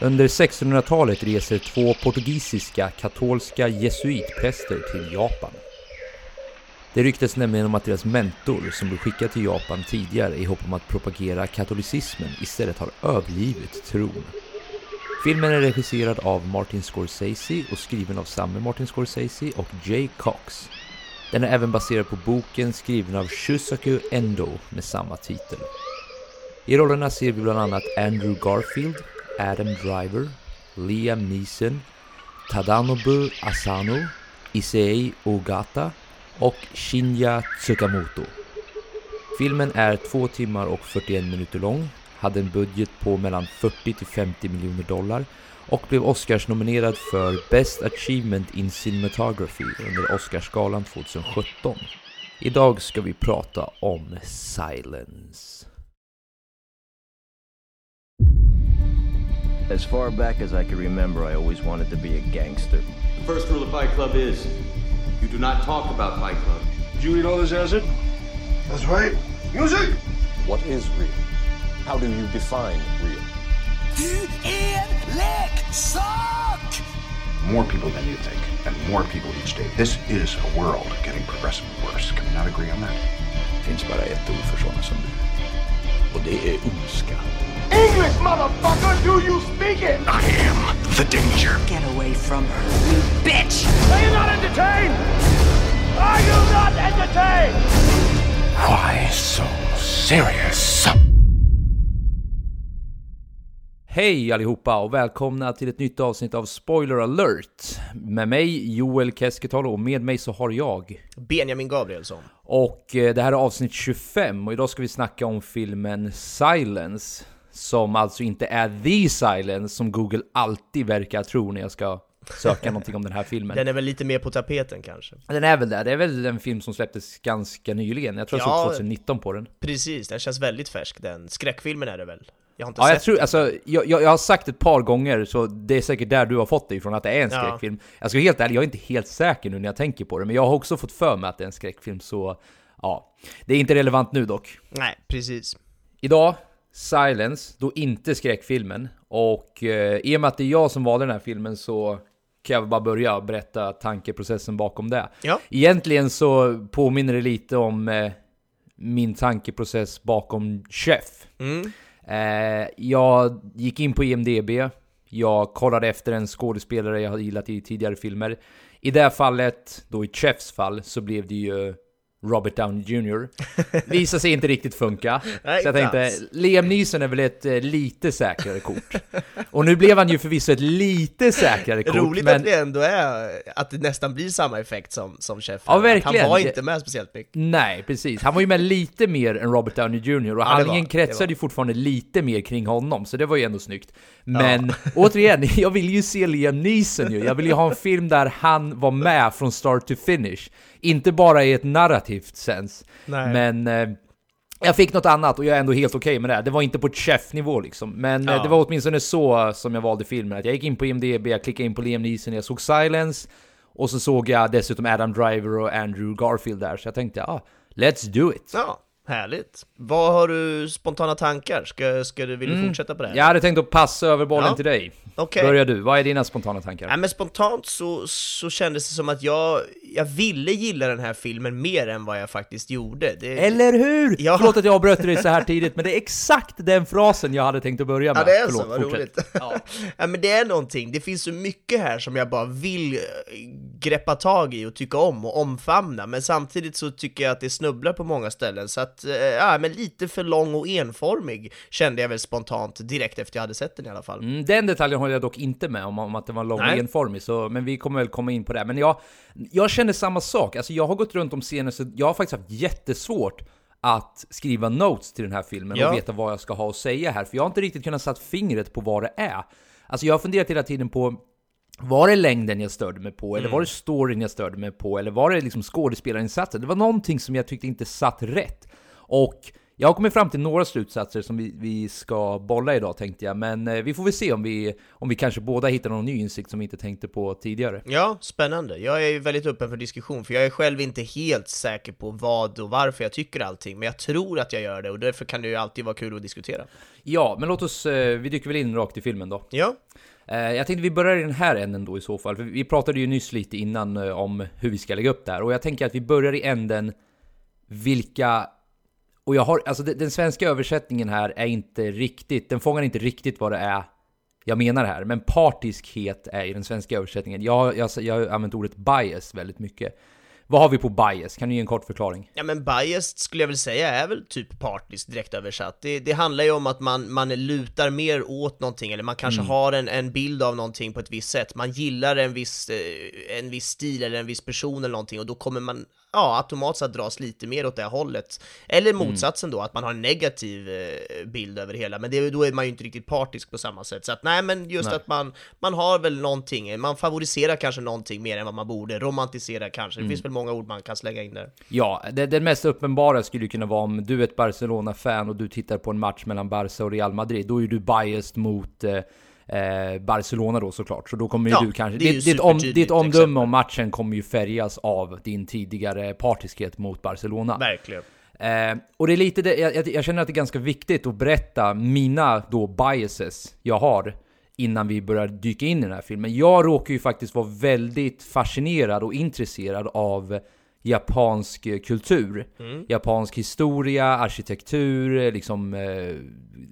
Under 1600-talet reser två portugisiska katolska jesuitpräster till Japan. Det ryktas nämligen om att deras mentor som blev skickad till Japan tidigare i hopp om att propagera katolicismen istället har övergivit tron. Filmen är regisserad av Martin Scorsese och skriven av samme Martin Scorsese och Jay Cocks. Den är även baserad på boken skriven av Shusaku Endo med samma titel. I rollerna ser vi bland annat Andrew Garfield, Adam Driver, Liam Neeson, Tadanobu Asano, Issei Ogata och Shinya Tsukamoto. Filmen är 2 timmar och 41 minuter lång, hade en budget på mellan 40 till 50 miljoner dollar och blev Oscars nominerad för Best Achievement in Cinematography under Oscarsgalan 2017. Idag ska vi prata om Silence. As far back as I can remember, I always wanted to be a gangster. The first rule of Fight Club is you do not talk about Fight Club. Did you eat all this acid? That's right. Music! What is real? How do you define real? More people than you think, and more people each day. This is a world getting progressively worse. Can we not agree on that? Det finns bara ett ord för sådana som du. Och det är ondska. English, motherfucker! Do you speak it? I am the danger. Get away from her, you bitch! Are you not entertained? Are you not entertained? Why so serious? Hej allihopa och välkomna till ett nytt avsnitt av Spoiler Alert. Med mig Joel Keskitalo och med mig så har jag Benjamin Gabrielsson. Och det här är avsnitt 25 och idag ska vi snacka om filmen Silence. Som alltså inte är The Silence som Google alltid verkar tro när jag ska söka någonting om den här filmen. Den är väl lite mer på tapeten kanske. Den är väl där. Det är väl en film som släpptes ganska nyligen. Jag tror jag såg 2019 på den. Precis, den känns väldigt färsk. Den skräckfilmen är det väl? Jag har inte sett den. Alltså, jag har sagt ett par gånger så det är säkert där du har fått det ifrån att det är en skräckfilm. Jag ska vara helt ärlig, jag är inte helt säker nu när jag tänker på det. Men jag har också fått för mig att det är en skräckfilm så ja. Det är inte relevant nu dock. Nej, precis. Idag... Silence, då inte skräckfilmen. Och i och med att det är jag som valde den här filmen så kan jag bara börja berätta tankeprocessen bakom det. Ja. Egentligen så påminner det lite om min tankeprocess bakom Chef. Mm. Jag gick in på IMDb. Jag kollade efter en skådespelare jag hade gillat i tidigare filmer. I det här fallet, då i Chefs fall, så blev det ju... Robert Downey Jr. Visar sig inte riktigt funka. Så jag tänkte, Liam Neeson är väl ett lite säkrare kort. Och nu blev han ju förvisso ett lite säkrare kort. Roligt men... att det ändå är att det nästan blir samma effekt som Chef. Ja, verkligen. Han var inte med speciellt mycket. Nej, precis. Han var ju med lite mer än Robert Downey Jr. Och handlingen kretsade ju fortfarande lite mer kring honom. Så det var ju ändå snyggt. Men återigen, jag vill ju se Liam Neeson ju. Jag vill ju ha en film där han var med från start to finish. Inte bara i ett narrativt sens. Nej. Men jag fick något annat och jag är ändå helt okej med det. Det var inte på chefnivå liksom. Men det var åtminstone så som jag valde filmen. Att jag gick in på IMDb, jag klickade in på Liam Neeson, jag såg Silence. Och så såg jag dessutom Adam Driver och Andrew Garfield där. Så jag tänkte, let's do it. Ja, härligt. Vad har du spontana tankar? Ska du vilja fortsätta på det här? Jag hade tänkt att passa över bollen till dig. Okay. Börjar du. Vad är dina spontana tankar? Ja, men spontant så kändes det som att jag ville gilla den här filmen mer än vad jag faktiskt gjorde. Eller hur? Ja. Förlåt att jag avbröt dig så här tidigt, men det är exakt den frasen jag hade tänkt att börja med. Ja, det är så. Vad roligt. Ja, men det är någonting. Det finns så mycket här som jag bara vill greppa tag i och tycka om och omfamna. Men samtidigt så tycker jag att det snubblar på många ställen. Så att, men lite för lång och enformig kände jag väl spontant direkt efter jag hade sett den i alla fall. Den detaljen håller jag dock inte med om att det var lång och enformig. Så, men vi kommer väl komma in på det. Men jag känner samma sak. Alltså jag har gått runt om senaste... Jag har faktiskt haft jättesvårt att skriva notes till den här filmen och veta vad jag ska ha att säga här. För jag har inte riktigt kunnat sätta fingret på vad det är. Alltså jag har funderat hela tiden på... Var det längden jag störde mig på? Eller var det storyn jag störde mig på? Eller var det liksom skådespelarinsatsen? Det var någonting som jag tyckte inte satt rätt. Och Jag har kommit fram till några slutsatser som vi ska bolla idag, tänkte jag. Men vi får väl se om vi kanske båda hittar någon ny insikt som vi inte tänkte på tidigare. Ja, spännande. Jag är ju väldigt öppen för diskussion, för jag är själv inte helt säker på vad och varför jag tycker allting. Men jag tror att jag gör det, och därför kan det ju alltid vara kul att diskutera. Ja, men låt oss, vi dyker väl in rakt i filmen då. Ja. Jag tänkte vi börjar i den här änden då i så fall. För vi pratade ju nyss lite innan om hur vi ska lägga upp det här. Och jag tänker att vi börjar i änden vilka... Och jag har, alltså den svenska översättningen här är inte riktigt, den fångar inte riktigt vad det är jag menar här. Men partiskhet är i den svenska översättningen. Jag har använt ordet bias väldigt mycket. Vad har vi på bias? Kan du ge en kort förklaring? Ja, men bias skulle jag väl säga är väl typ partisk direkt översatt. Det handlar ju om att man lutar mer åt någonting, eller man kanske har en bild av någonting på ett visst sätt. Man gillar en viss stil eller en viss person eller någonting, och då kommer man automatiskt att dras lite mer åt det hållet. Eller motsatsen då, att man har en negativ bild över hela. Men då är man ju inte riktigt partisk på samma sätt. Så att att man har väl någonting. Man favoriserar kanske någonting mer än vad man borde. Romantisera kanske. Det finns väl många ord man kan slänga in där. Ja, det mest uppenbara skulle kunna vara om du är ett Barcelona-fan och du tittar på en match mellan Barca och Real Madrid. Då är du biased mot... Barcelona då, såklart. Så då kommer ju du kanske ditt omdöme om matchen kommer ju färgas av din tidigare partiskhet mot Barcelona. Verkligen. Och det är lite det, jag känner att det är ganska viktigt att berätta mina då biases jag har innan vi börjar dyka in i den här filmen. Jag råkar ju faktiskt vara väldigt fascinerad och intresserad av japansk kultur, japansk historia, arkitektur, liksom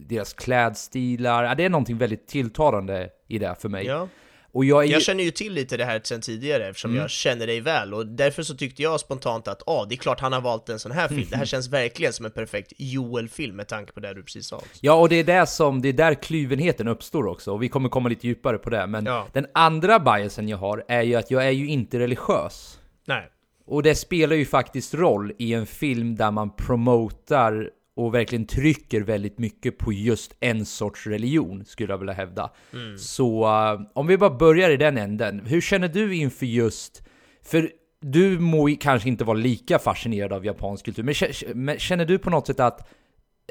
deras klädstilar. Det är någonting väldigt tilltalande i det för mig. Ja. Och jag känner ju till lite det här sedan tidigare, eftersom jag känner dig väl, och därför så tyckte jag spontant att det är klart han har valt en sån här film. Det här känns verkligen som en perfekt Joel-film med tanke på det du precis sa. Ja, och det är där klyvenheten uppstår också, och vi kommer komma lite djupare på det. Men den andra biasen jag har är ju att jag är ju inte religiös. Nej. Och det spelar ju faktiskt roll i en film där man promotar och verkligen trycker väldigt mycket på just en sorts religion, skulle jag vilja hävda. Så om vi bara börjar i den änden. Hur känner du inför just... För du må kanske inte vara lika fascinerad av japansk kultur, men känner du på något sätt att...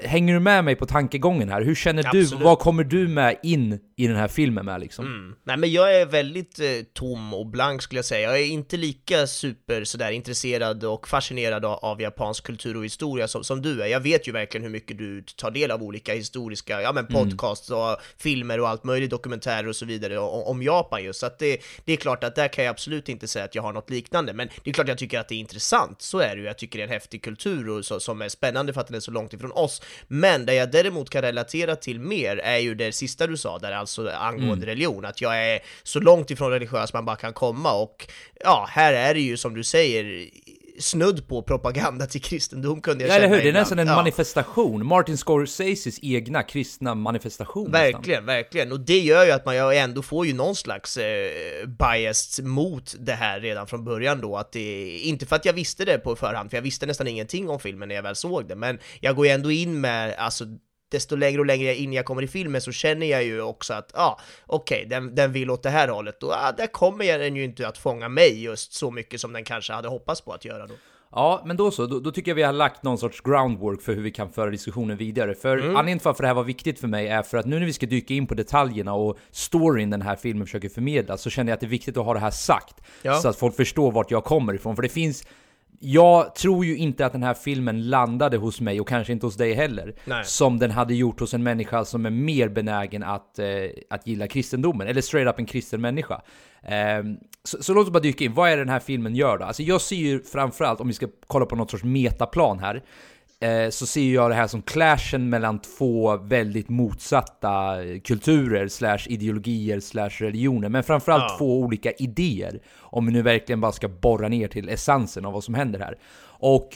Hänger du med mig på tankegången här? Hur känner du? Vad kommer du med in i den här filmen med liksom? Nej, men jag är väldigt tom och blank skulle jag säga. Jag är inte lika super sådär intresserad och fascinerad av japansk kultur och historia som du är. Jag vet ju verkligen hur mycket du tar del av olika historiska podcasts och filmer och allt möjligt, dokumentärer och så vidare om Japan just. Så att det är klart att där kan jag absolut inte säga att jag har något liknande. Men det är klart jag tycker att det är intressant. Så är det ju. Jag tycker det är en häftig kultur och så, som är spännande för att den är så långt ifrån oss. Men det jag däremot kan relatera till mer är ju det sista du sa där, alltså angående religion, att jag är så långt ifrån religiös man bara kan komma, och här är det ju som du säger snudd på propaganda till kristendom, kunde jag känna. Eller hur, det är nästan en manifestation, Martin Scorseses egna kristna manifestation. Verkligen, och det gör ju att man ändå får ju någon slags bias mot det här redan från början då, att det, inte för att jag visste det på förhand, för jag visste nästan ingenting om filmen när jag väl såg det, men jag går ju ändå in med, alltså desto längre och längre in jag kommer i filmen så känner jag ju också att den vill åt det här hållet, och där kommer den ju inte att fånga mig just så mycket som den kanske hade hoppats på att göra då. Ja, men då tycker jag vi har lagt någon sorts groundwork för hur vi kan föra diskussionen vidare. För anledningen till varför det här var viktigt för mig är för att nu när vi ska dyka in på detaljerna och storyn den här filmen försöker förmedla, så känner jag att det är viktigt att ha det här sagt så att folk förstår vart jag kommer ifrån. För det finns... Jag tror ju inte att den här filmen landade hos mig, och kanske inte hos dig heller, som den hade gjort hos en människa som är mer benägen att gilla kristendomen, eller straight up en kristen människa. Så låt oss bara dyka in. Vad är den här filmen gör då? Alltså jag ser ju framförallt, om vi ska kolla på något sorts metaplan här, så ser jag det här som clashen mellan två väldigt motsatta kulturer / ideologier / religioner, men framförallt två olika idéer, om vi nu verkligen bara ska borra ner till essensen av vad som händer här. Och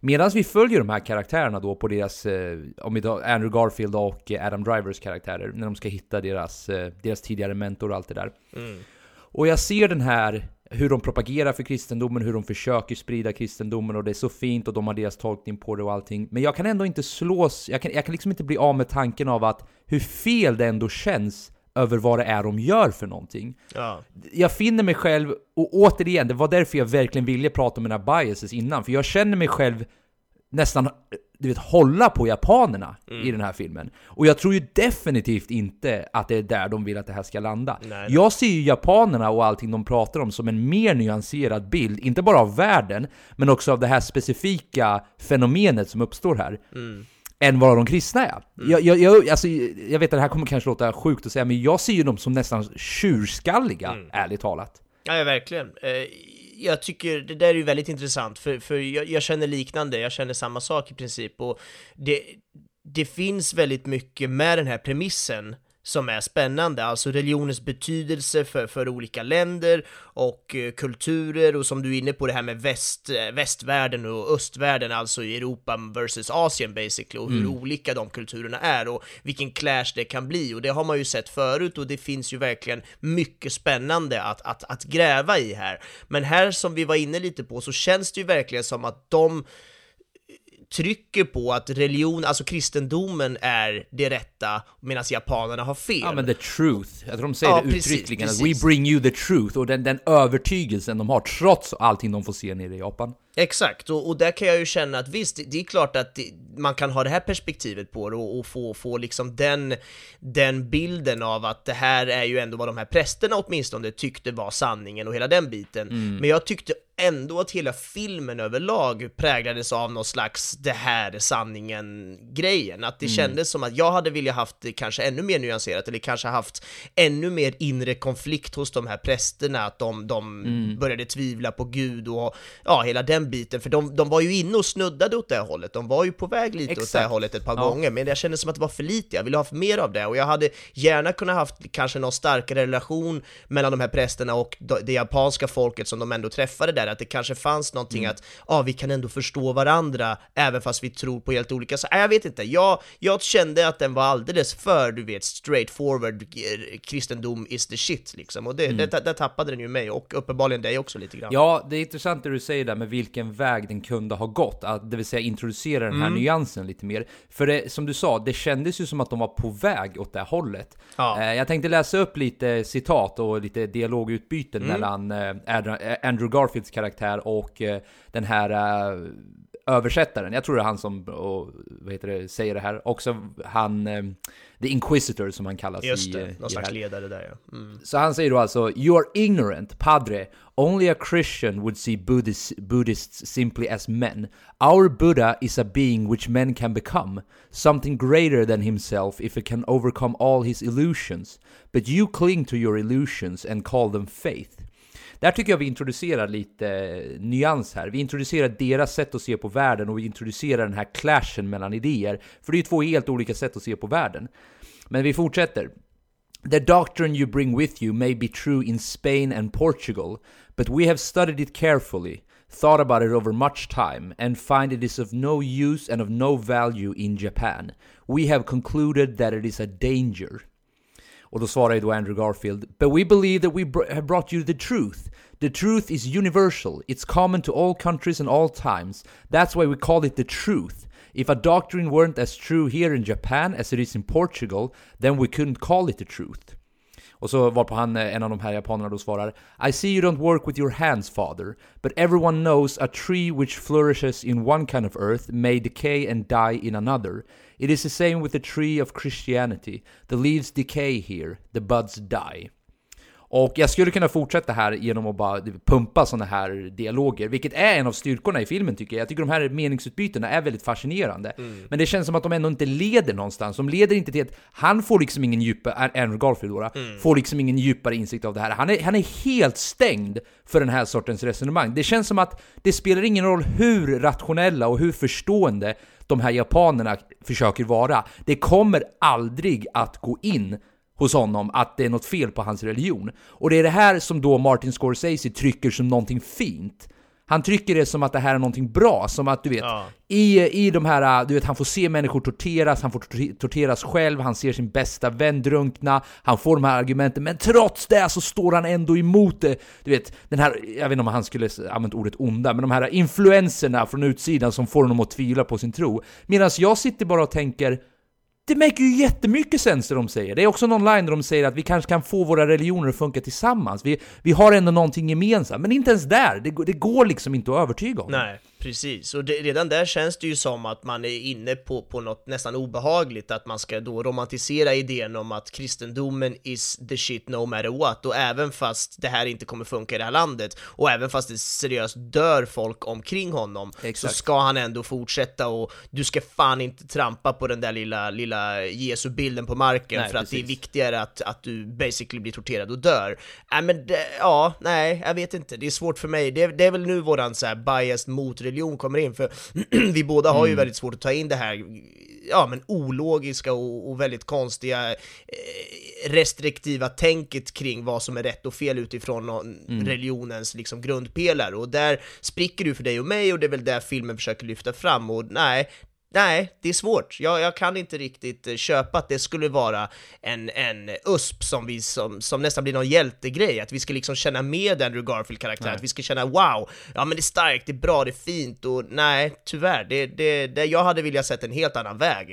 medan vi följer de här karaktärerna då på deras, Andrew Garfield och Adam Drivers karaktärer, när de ska hitta deras tidigare mentor och allt det där. Och jag ser den här... hur de propagerar för kristendomen, hur de försöker sprida kristendomen, och det är så fint, och de har deras tolkning på det och allting. Men jag kan ändå inte slås, jag kan liksom inte bli av med tanken av att hur fel det ändå känns över vad det är de gör för någonting. Jag finner mig själv, och återigen, det var därför jag verkligen ville prata om mina biases innan, för jag känner mig själv nästan du vet, hålla på japanerna i den här filmen. Och jag tror ju definitivt inte att det är där de vill att det här ska landa. Nej. Jag ser ju japanerna och allting de pratar om som en mer nyanserad bild, inte bara av världen, men också av det här specifika fenomenet som uppstår här. Mm. Än vad de kristna är. Jag vet att det här kommer kanske låta sjukt att säga, men jag ser ju dem som nästan tjurskalliga, ärligt talat. Ja, verkligen. Jag tycker det där är ju väldigt intressant, för jag känner liknande, jag känner samma sak i princip, och det finns väldigt mycket med den här premissen som är spännande, alltså religionens betydelse för olika länder och kulturer, och som du är inne på det här med västvärlden och östvärlden, alltså Europa versus Asien basically, och hur olika de kulturerna är och vilken clash det kan bli, och det har man ju sett förut, och det finns ju verkligen mycket spännande att gräva i här, men här som vi var inne lite på så känns det ju verkligen som att de trycker på att religion, alltså kristendomen, är det rätta, medan japanerna har fel. Ja, men the truth. Jag tror de säger det uttryckligen. Precis. We bring you the truth. Och den övertygelsen de har trots allting de får se nere i Japan. Exakt, och där kan jag ju känna att visst, det är klart att man kan ha det här perspektivet på det och få liksom den bilden av att det här är ju ändå vad de här prästerna åtminstone tyckte var sanningen och hela den biten. Mm. Men jag tyckte ändå att hela filmen överlag präglades av någon slags det här sanningen-grejen. Att det kändes som att jag hade velat haft det kanske ännu mer nyanserat, eller kanske haft ännu mer inre konflikt hos de här prästerna, att de började tvivla på Gud och ja, hela den biten, för de var ju inne och snuddade åt det här hållet, de var ju på väg lite åt det här hållet ett par gånger, men jag kände som att det var för lite, jag ville ha mer av det, och jag hade gärna kunnat haft kanske någon starkare relation mellan de här prästerna och det japanska folket som de ändå träffade där, att det kanske fanns någonting att vi kan ändå förstå varandra, även fast vi tror på helt olika, så jag vet inte, jag kände att den var alldeles för, du vet, straightforward, kristendom is the shit liksom, och det tappade den ju mig, och uppenbarligen dig också lite grann. Ja, det är intressant det du säger där, men vilken väg den kunde ha gått, att, det vill säga introducera den här nyansen lite mer, för det, som du sa, det kändes ju som att de var på väg åt det här hållet. Jag tänkte läsa upp lite citat och lite dialogutbyten mellan Andrew Garfields karaktär och den här översättaren, jag tror det är han som säger det här, också han The Inquisitor som han kallas. Just det, någon slags ledare där, ja. Så han säger då alltså, "You are ignorant, padre. Only a Christian would see Buddhists simply as men. Our Buddha is a being which men can become, something greater than himself if it can overcome all his illusions. But you cling to your illusions and call them faith." Där tycker jag vi introducerar lite nyans här. Vi introducerar deras sätt att se på världen, och vi introducerar den här clashen mellan idéer, för det är ju två helt olika sätt att se på världen. Men vi fortsätter. "The doctrine you bring with you may be true in Spain and Portugal, but we have studied it carefully, thought about it over much time, and find it is of no use and of no value in Japan. We have concluded that it is a danger." Och då svarar ju då Andrew Garfield, "But we believe that we have brought you the truth. The truth is universal. It's common to all countries and all times. That's why we call it the truth. If a doctrine weren't as true here in Japan as it is in Portugal, then we couldn't call it the truth." Och så var på han, en av de här japanerna, då svarar, "I see you don't work with your hands, father. But everyone knows a tree which flourishes in one kind of earth may decay and die in another. It is the same with the tree of Christianity. The leaves decay here, the buds die." Och jag skulle kunna fortsätta här genom att bara pumpa såna här dialoger, vilket är en av styrkorna i filmen tycker jag. Jag tycker de här meningsutbytena är väldigt fascinerande. Men det känns som att de ändå inte leder någonstans. De leder inte till att han får liksom ingen djupare, Andrew Garfield får liksom ingen djupare insikt av det här. Han är helt stängd för den här sortens resonemang. Det känns som att det spelar ingen roll hur rationella och hur förstående de här japanerna försöker vara. Det kommer aldrig att gå in hos honom att det är något fel på hans religion. Och det är det här som då Martin Scorsese trycker som någonting fint. Han trycker det som att det här är någonting bra, som att du vet, i de här, du vet, han får se människor torteras, han får torteras själv, han ser sin bästa vän drunkna, han får de här argumenten, men trots det så står han ändå emot det. Du vet, den här, jag vet inte om han skulle använda ordet onda, men de här influenserna från utsidan som får honom att tvivla på sin tro. Medan jag sitter bara och tänker, det märker ju jättemycket sens det de säger. Det är också någon line där de säger att vi kanske kan få våra religioner att funka tillsammans. Vi har ändå någonting gemensamt. Men inte ens där. Det går liksom inte att övertyga om. Nej, Precis, och det, redan där känns det ju som att man är inne på något nästan obehagligt, att man ska då romantisera idén om att kristendomen is the shit no matter what, och även fast det här inte kommer funka i det här landet, och även fast det seriöst dör folk omkring honom. Exakt. Så ska han ändå fortsätta, och du ska fan inte trampa på den där lilla Jesu-bilden på marken. Nej, för precis. Att det är viktigare att du basically blir torterad och dör. Jag vet inte, det är svårt för mig. Det är väl nu våran så här bias mot religion kommer in, för vi båda har ju väldigt svårt att ta in det här ologiska och väldigt konstiga restriktiva tänket kring vad som är rätt och fel utifrån religionens liksom grundpelare, och där spricker du för dig och mig, och det är väl där filmen försöker lyfta fram, och nej, det är svårt. Jag kan inte riktigt köpa att det skulle vara en USP som nästan blir någon hjältegrej. Att vi ska liksom känna med Andrew Garfield-karaktären. Att vi ska känna, wow, ja men det är starkt, det är bra, det är fint. Och nej, tyvärr. Det jag hade velat sett en helt annan väg.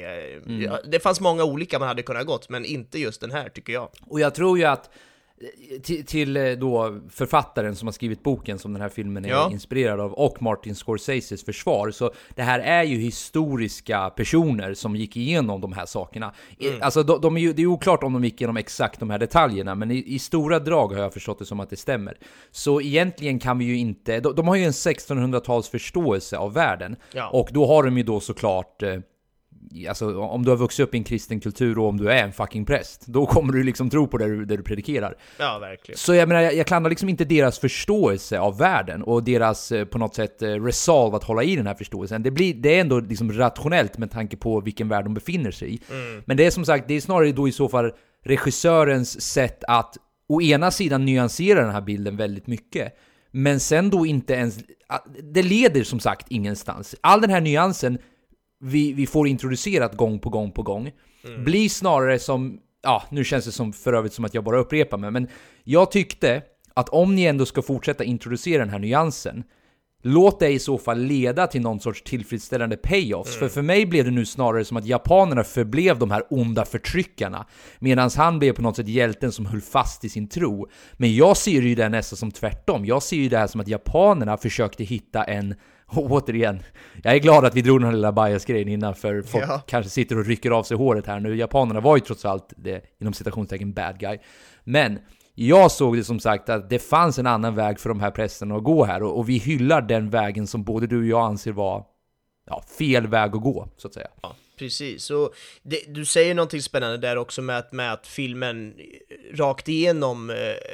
Det fanns många olika man hade kunnat gått, men inte just den här tycker jag. Och jag tror ju att till då författaren som har skrivit boken som den här filmen är inspirerad av, och Martin Scorseses försvar, så det här är ju historiska personer som gick igenom de här sakerna. Alltså det är oklart om de gick igenom exakt de här detaljerna, men i stora drag har jag förstått det som att det stämmer. Så egentligen kan vi ju inte, de har ju en 1600-tals förståelse av världen, och då har de ju då såklart, alltså om du har vuxit upp i en kristen kultur och om du är en fucking präst, då kommer du liksom tro på det du predikerar. Ja, verkligen. Så jag menar, jag klandrar liksom inte deras förståelse av världen och deras på något sätt resolve att hålla i den här förståelsen. Det är ändå liksom rationellt med tanke på vilken värld de befinner sig i. Men det är som sagt, det är snarare då i så fall regissörens sätt att å ena sidan nyansera den här bilden väldigt mycket, men sen då inte ens, det leder som sagt ingenstans. All den här nyansen vi får introducerat gång på gång. Blir snarare som, nu känns det som för övrigt som att jag bara upprepar mig, men jag tyckte att om ni ändå ska fortsätta introducera den här nyansen, låt det i så fall leda till någon sorts tillfredsställande payoffs. För mig blev det nu snarare som att japanerna förblev de här onda förtryckarna, medan han blev på något sätt hjälten som höll fast i sin tro. Men jag ser ju det nästan som tvärtom. Jag ser ju det här som att japanerna försökte hitta en, och återigen, jag är glad att vi drog den här lilla bias-grejen innan, för folk kanske sitter och rycker av sig håret här nu. Japanerna var ju trots allt det, inom citationstecken, bad guy. Men jag såg det som sagt att det fanns en annan väg för de här prästerna att gå här, och vi hyllar den vägen som både du och jag anser var fel väg att gå, så att säga. Ja. Precis, och du säger någonting spännande där också med att filmen rakt igenom,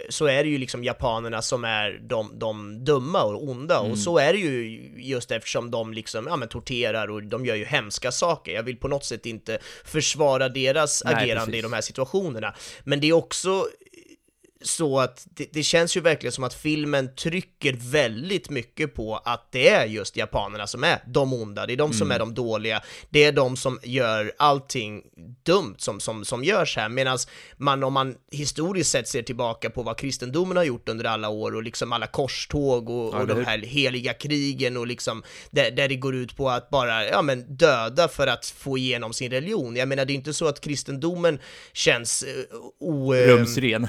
så är det ju liksom japanerna som är de dumma och onda, och så är det ju just eftersom de liksom torterar och de gör ju hemska saker. Jag vill på något sätt inte försvara deras agerande i de här situationerna, men det är också så att det känns ju verkligen som att filmen trycker väldigt mycket på att det är just japanerna som är de onda, det är de som är de dåliga, det är de som gör allting dumt som görs här, medan om man historiskt sett ser tillbaka på vad kristendomen har gjort under alla år, och liksom alla korståg och de här heliga krigen, och liksom där det går ut på att bara döda för att få igenom sin religion. Jag menar, det är inte så att kristendomen känns rumsren.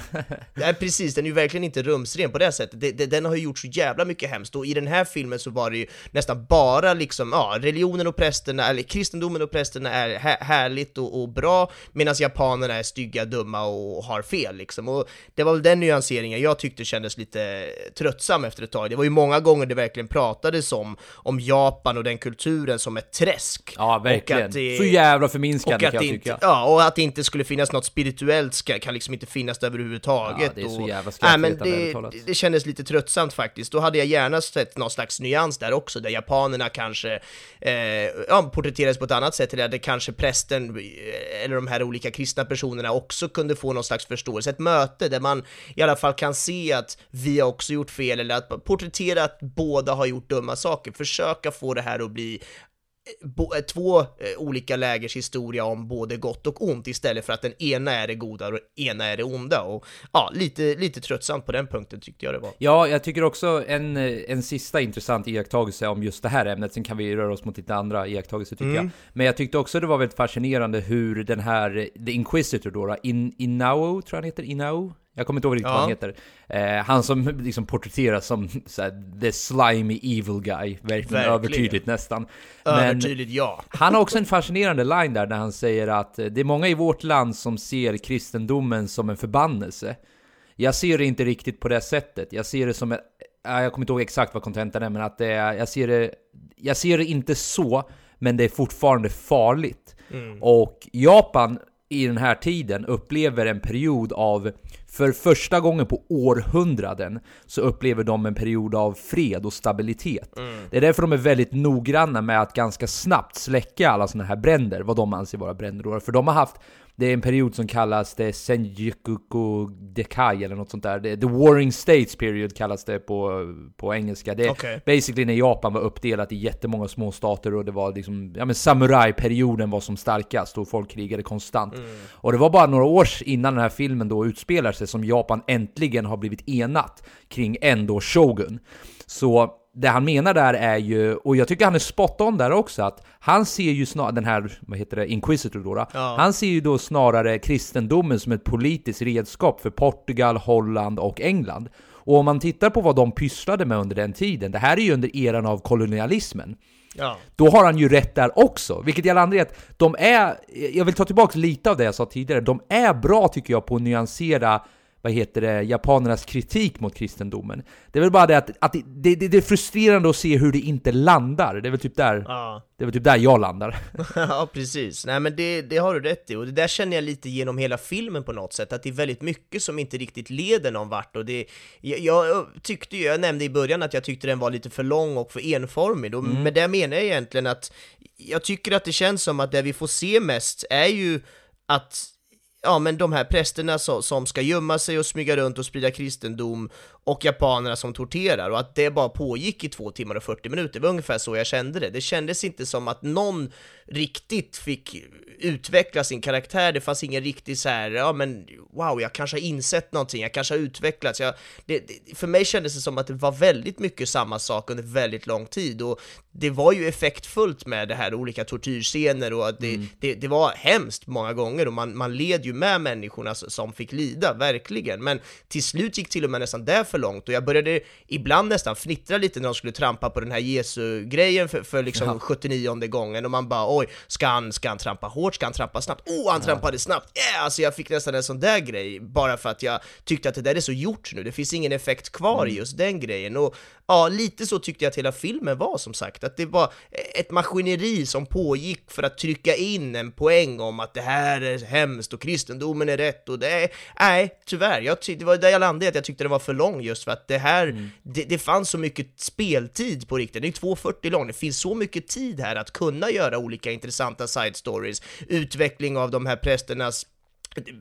Nej, precis, den är ju verkligen inte rumsren på det sättet. Den har ju gjort så jävla mycket hemskt, och i den här filmen så var det ju nästan bara liksom, religionen och prästerna, eller kristendomen och prästerna är härligt och bra, medan japanerna är stygga, dumma och har fel liksom. Och det var väl den nyanseringen jag tyckte kändes lite tröttsam efter ett tag. Det var ju många gånger det verkligen pratades om Japan och den kulturen som ett träsk. Ja, verkligen. Och att det, så jävla förminskande kan jag tycka. Ja, och att det inte skulle finnas något spirituellt, kan liksom inte finnas överhuvudtaget. Ja, det är så jävla det kändes lite tröttsamt faktiskt. Då hade jag gärna sett någon slags nyans där också, där japanerna kanske porträtterades på ett annat sätt, eller där kanske prästen eller de här olika kristna personerna också kunde få någon slags förståelse, ett möte där man i alla fall kan se att vi har också gjort fel, eller att porträttera att båda har gjort dumma saker, försöka få det här att bli två olika lägers historia om både gott och ont, istället för att den ena är det goda och den ena är det onda. Och lite tröttsamt på den punkten tyckte jag det var. Ja, jag tycker också en sista intressant iakttagelse om just det här ämnet, sen kan vi röra oss mot lite andra iakttagelser tycker jag. Men jag tyckte också det var väldigt fascinerande hur den här The Inquisitor då, Inao, tror jag han heter, Inao? Jag kommer inte ihåg riktigt vad han heter. Han som liksom porträtteras som såhär, the slimy evil guy. Verkligen övertydligt nästan. Övertydligt, men, ja. Han har också en fascinerande line där när han säger att det är många i vårt land som ser kristendomen som en förbannelse. Jag ser det inte riktigt på det sättet. Jag ser det som en... Jag kommer inte ihåg exakt vad kontentan är, men att det är, jag ser det inte så, men det är fortfarande farligt. Mm. Och Japan i den här tiden upplever en period av, för första gången på århundraden så upplever de en period av fred och stabilitet. Mm. Det är därför de är väldigt noggranna med att ganska snabbt släcka alla såna här bränder, vad de anser vara bränder. För de har haft, det är en period som kallas det Sengoku jidai eller något sånt där. The Warring States period kallas det på engelska. Det är basically när Japan var uppdelat i jättemånga små stater och det var liksom, ja men samurajperioden var som starkast och folk krigade konstant. Mm. Och det var bara några år innan den här filmen då utspelar sig som Japan äntligen har blivit enat kring Endo Shogun. Så det han menar där är ju, och jag tycker han är spot on där också, att han ser ju snarare, den här, vad heter det, Inquisitor då, ja. Han ser ju då snarare kristendomen som ett politiskt redskap för Portugal, Holland och England. Och om man tittar på vad de pysslade med under den tiden, det här är ju under eran av kolonialismen. Ja. Då har han ju rätt där också, vilket jag landar i att de är, jag vill ta tillbaka lite av det jag sa tidigare, de är bra tycker jag på att nyansera japanernas kritik mot kristendomen. Det är väl bara det att det är frustrerande att se hur det inte landar. Det är väl typ där, ja. Det är väl typ där jag landar. Ja, precis. Nej, men det har du rätt i. Och det där känner jag lite genom hela filmen på något sätt. Att det är väldigt mycket som inte riktigt leder någon vart. Och det, jag nämnde i början att jag tyckte den var lite för lång och för enformig. Och med det menar jag egentligen att jag tycker att det känns som att det vi får se mest är ju att... Ja, men de här prästerna som ska gömma sig och smyga runt och sprida kristendom och japanerna som torterar, och att det bara pågick i 2 timmar och 40 minuter. Det var ungefär så jag kände det. Det kändes inte som att någon riktigt fick utveckla sin karaktär. Det fanns ingen riktig så här, ja men wow, jag kanske har insett någonting, jag kanske har utvecklats. För mig kändes det som att det var väldigt mycket samma sak under väldigt lång tid, och det var ju effektfullt med det här olika tortyrscener och att det var hemskt många gånger, och man led ju med människorna som fick lida, verkligen. Men till slut gick till och med nästan där för långt, och jag började ibland nästan fnittra lite när de skulle trampa på den här Jesu-grejen för liksom 79:e gången, och man bara, oj, ska han trampa hårt? Ska han trampa snabbt? Oh, han trampade snabbt! Yeah! Alltså jag fick nästan en sån där grej, bara för att jag tyckte att det där är så gjort nu, det finns ingen effekt kvar i just den grejen. Och ja, lite så tyckte jag att hela filmen var, som sagt, att det var ett maskineri som pågick för att trycka in en poäng om att det här är hemskt och kristendomen är rätt, och det är, nej, tyvärr, det var där jag landade, att jag tyckte det var för lång, just för att det här, det fanns så mycket speltid på riktigt, det är 2:40 lång, det finns så mycket tid här att kunna göra olika intressanta side stories, utveckling av de här prästernas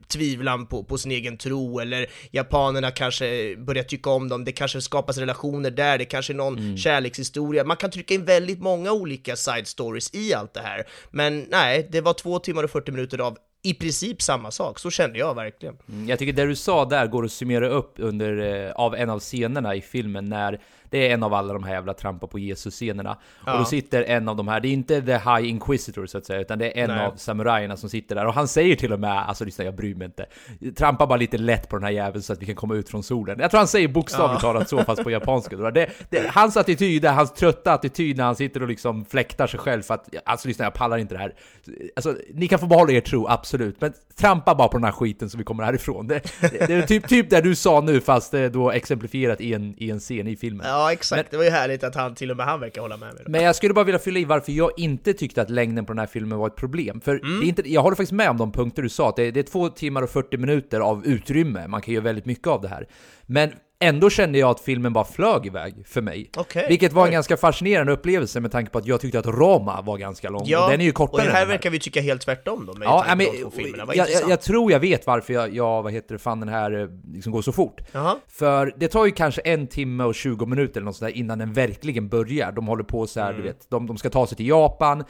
tvivlan på sin egen tro, eller japanerna kanske börjar tycka om dem, det kanske skapas relationer där, det kanske är någon kärlekshistoria, man kan trycka in väldigt många olika side stories i allt det här, men nej, det var 2 timmar och 40 minuter av i princip samma sak, så kände jag verkligen. Jag tycker det du sa där går att summera upp av en av scenerna i filmen, när det är en av alla de här jävla trampa på Jesus-scenerna. Ja. Och då sitter en av de här, det är inte The High Inquisitor så att säga, utan det är en av samurajerna som sitter där. Och han säger till och med, alltså lyssna, jag bryr mig inte. Trampa bara lite lätt på den här jäveln så att vi kan komma ut från solen. Jag tror han säger bokstavligt talat så, fast på japanska. Hans attityd, hans trötta attityd när han sitter och liksom fläktar sig själv för att, alltså lyssna, jag pallar inte det här. Alltså, ni kan få behålla er tro, absolut. Men trampa bara på den här skiten så vi kommer härifrån. Det är typ det du sa nu, fast då exemplifierat i en scen i filmen. Ja. Ja, exakt. Men det var ju härligt att han till och med verkar hålla med mig då. Men jag skulle bara vilja fylla i varför jag inte tyckte att längden på den här filmen var ett problem. För det är inte, jag håller faktiskt med om de punkter du sa, att det är 2 timmar och 40 minuter av utrymme. Man kan göra väldigt mycket av det här. Men ändå kände jag att filmen bara flög iväg för mig. Okay. Vilket var en ganska fascinerande upplevelse med tanke på att jag tyckte att Roma var ganska lång. Ja, och den är ju kortare. Och det här verkar vi tycka helt tvärtom då. Jag tror jag vet varför jag fann den här liksom går så fort. Uh-huh. För det tar ju kanske 1 timme och 20 minuter eller något sådär innan den verkligen börjar. De håller på så här, du vet. De ska ta sig till Japan.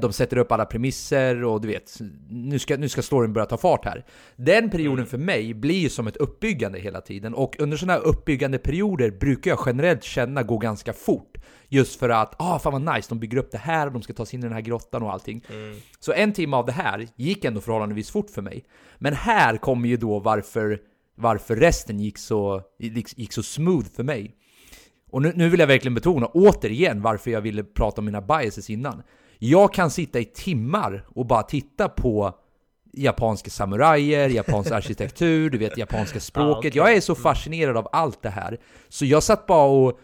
De sätter upp alla premisser och du vet, nu ska storyn börja ta fart här. Den perioden för mig blir som ett uppbyggande hela tiden, och under sådana här uppbyggande perioder brukar jag generellt känna går ganska fort. Just för att, fan vad nice, de bygger upp det här och de ska ta sig in i den här grottan och allting. Så 1 timme av det här gick ändå förhållandevis fort för mig. Men här kommer ju då varför varför resten gick så smooth för mig. Och nu vill jag verkligen betona återigen varför jag ville prata om mina biases innan. Jag kan sitta i timmar och bara titta på japanska samurajer, japansk arkitektur, du vet, japanska språket. Okay. Jag är så fascinerad av allt det här. Så jag satt bara och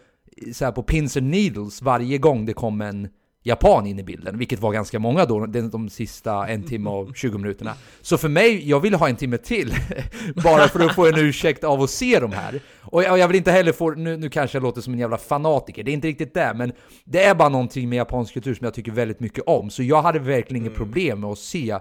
så här, på pins and needles varje gång det kom en japan in i bilden, vilket var ganska många då, de sista 1 timme och 20 minuterna. Så för mig, jag ville ha 1 timme till bara för att få en ursäkt av att se de här. Och jag vill inte heller få, nu kanske jag låter som en jävla fanatiker, det är inte riktigt det, men det är bara någonting med japansk kultur som jag tycker väldigt mycket om. Så jag hade verkligen inget problem med att se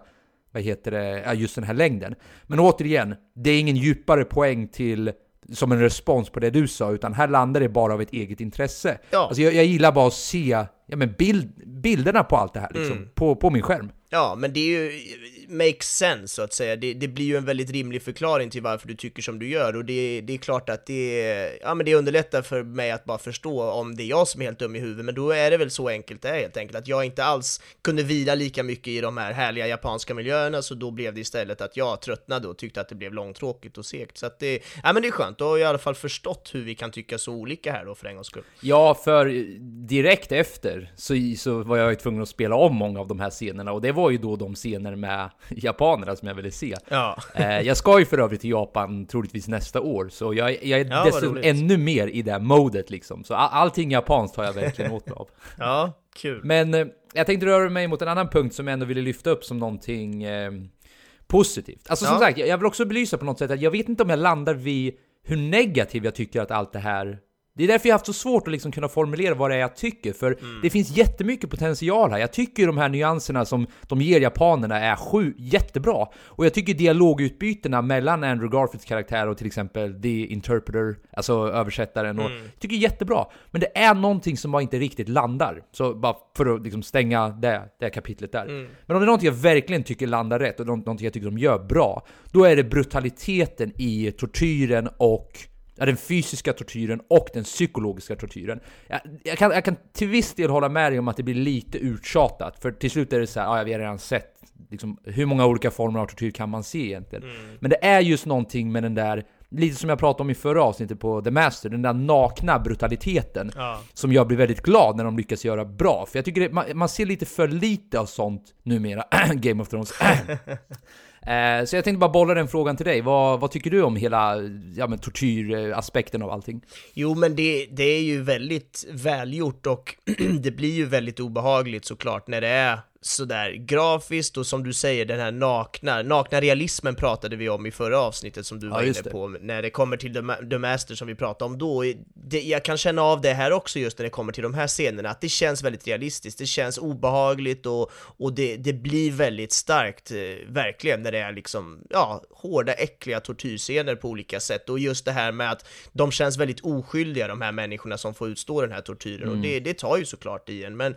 just den här längden. Men återigen, det är ingen djupare poäng till som en respons på det du sa, utan här landar det bara av ett eget intresse. Ja. Alltså jag gillar bara att se bilderna på allt det här liksom, på min skärm. Ja, men det är ju makes sense så att säga. Det blir ju en väldigt rimlig förklaring till varför du tycker som du gör, och det är klart att det underlättar för mig att bara förstå om det är jag som är helt dum i huvudet, men då är det väl så enkelt det är helt enkelt, att jag inte alls kunde vila lika mycket i de här härliga japanska miljöerna, så då blev det istället att jag tröttnade och tyckte att det blev långtråkigt och segt. Så att det är skönt, då har jag i alla fall förstått hur vi kan tycka så olika här då för en gångs skull. Ja, för direkt efter så var jag ju tvungen att spela om många av de här scenerna, och det var ju då de scener med japanerna som jag ville se. Ja. Jag ska ju för övrigt till Japan troligtvis nästa år, så jag är dessutom ännu mer i det här modet liksom. Så allting japanskt har jag verkligen åt mig av. Ja, kul. Men jag tänkte röra mig mot en annan punkt som jag ändå ville lyfta upp som någonting positivt. Alltså som sagt, jag vill också belysa på något sätt att jag vet inte om jag landar vid hur negativ jag tycker att allt det här. Det är därför jag har haft så svårt att liksom kunna formulera vad det är jag tycker, för det finns jättemycket potential här. Jag tycker de här nyanserna som de ger japanerna är jättebra. Och jag tycker dialogutbytena mellan Andrew Garfields karaktär och till exempel The Interpreter, alltså översättaren, och jag tycker jättebra. Men det är någonting som bara inte riktigt landar. Så bara för att liksom stänga det här kapitlet där. Men om det är någonting jag verkligen tycker landar rätt och någonting jag tycker de gör bra, då är det brutaliteten i tortyren och den fysiska tortyren och den psykologiska tortyren. Jag kan till viss del hålla med dig om att det blir lite uttjatat. För till slut är det så här, vi har redan sett liksom, hur många olika former av tortyr kan man se egentligen. Men det är just någonting med den där, lite som jag pratade om i förra avsnittet på The Master, den där nakna brutaliteten som jag blir väldigt glad när de lyckas göra bra. För jag tycker man ser lite för lite av sånt numera. Game of Thrones. Så jag tänkte bara bolla den frågan till dig. Vad tycker du om hela tortyraspekten av allting? Jo, men det är ju väldigt välgjort, och det blir ju väldigt obehagligt såklart när det är sådär grafiskt, och som du säger, den här nakna realismen pratade vi om i förra avsnittet som du var inne på, när det kommer till The Master som vi pratade om då. Jag kan känna av det här också just när det kommer till de här scenerna, att det känns väldigt realistiskt, det känns obehagligt, och det blir väldigt starkt verkligen när det är liksom, hårda, äckliga tortyrscener på olika sätt, och just det här med att de känns väldigt oskyldiga, de här människorna som får utstå den här tortyren, och det tar ju såklart i en, men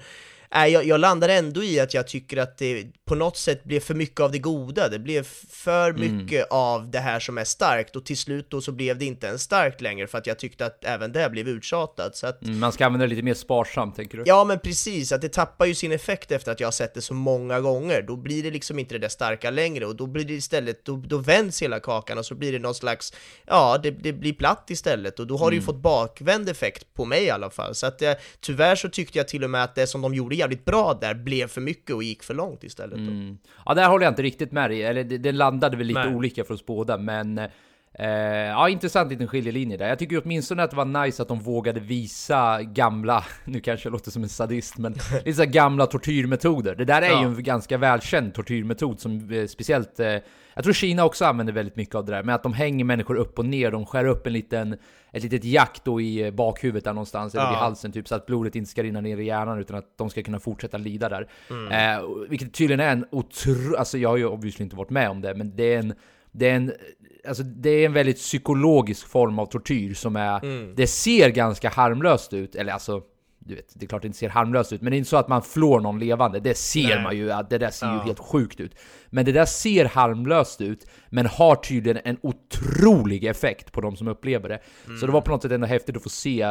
jag landar ändå i att jag tycker att det på något sätt blev för mycket av det goda. Det blev för mycket av det här som är starkt, och till slut då så blev det inte ens starkt längre, för att jag tyckte att även det blev uttjatat. Så att, man ska använda det lite mer sparsamt, tänker du? Ja, men precis. Att det tappar ju sin effekt efter att jag har sett det så många gånger. Då blir det liksom inte det där starka längre, och då blir det istället, då vänds hela kakan, och så blir det någon slags, det blir platt istället, och då har det ju fått bakvänd effekt på mig i alla fall. Så att tyvärr så tyckte jag till och med att det som de gjorde jävligt bra där blev för mycket och gick för långt istället. Ja, där håller jag inte riktigt med dig. Eller det landade väl lite olika för oss båda, men intressant liten skiljelinje där. Jag tycker åtminstone att det var nice att de vågade visa gamla, nu kanske jag låter som en sadist, men lite så gamla tortyrmetoder. Det där är ju en ganska välkänd tortyrmetod som speciellt, jag tror Kina också använder väldigt mycket av det där, med att de hänger människor upp och ner, de skär upp ett litet jack då i bakhuvudet där någonstans, eller i halsen typ, så att blodet inte ska rinna ner i hjärnan, utan att de ska kunna fortsätta lida där. Vilket tydligen är en alltså jag har ju obviously inte varit med om det, men det är en väldigt psykologisk form av tortyr som är, det ser ganska harmlöst ut, eller alltså, du vet, det är klart det inte ser harmlöst ut, men det är inte så att man flår någon levande, det ser man ju, att det där ser ju helt sjukt ut. Men det där ser harmlöst ut, men har tydligen en otrolig effekt på de som upplever det. Så det var på något sätt ändå häftigt att få se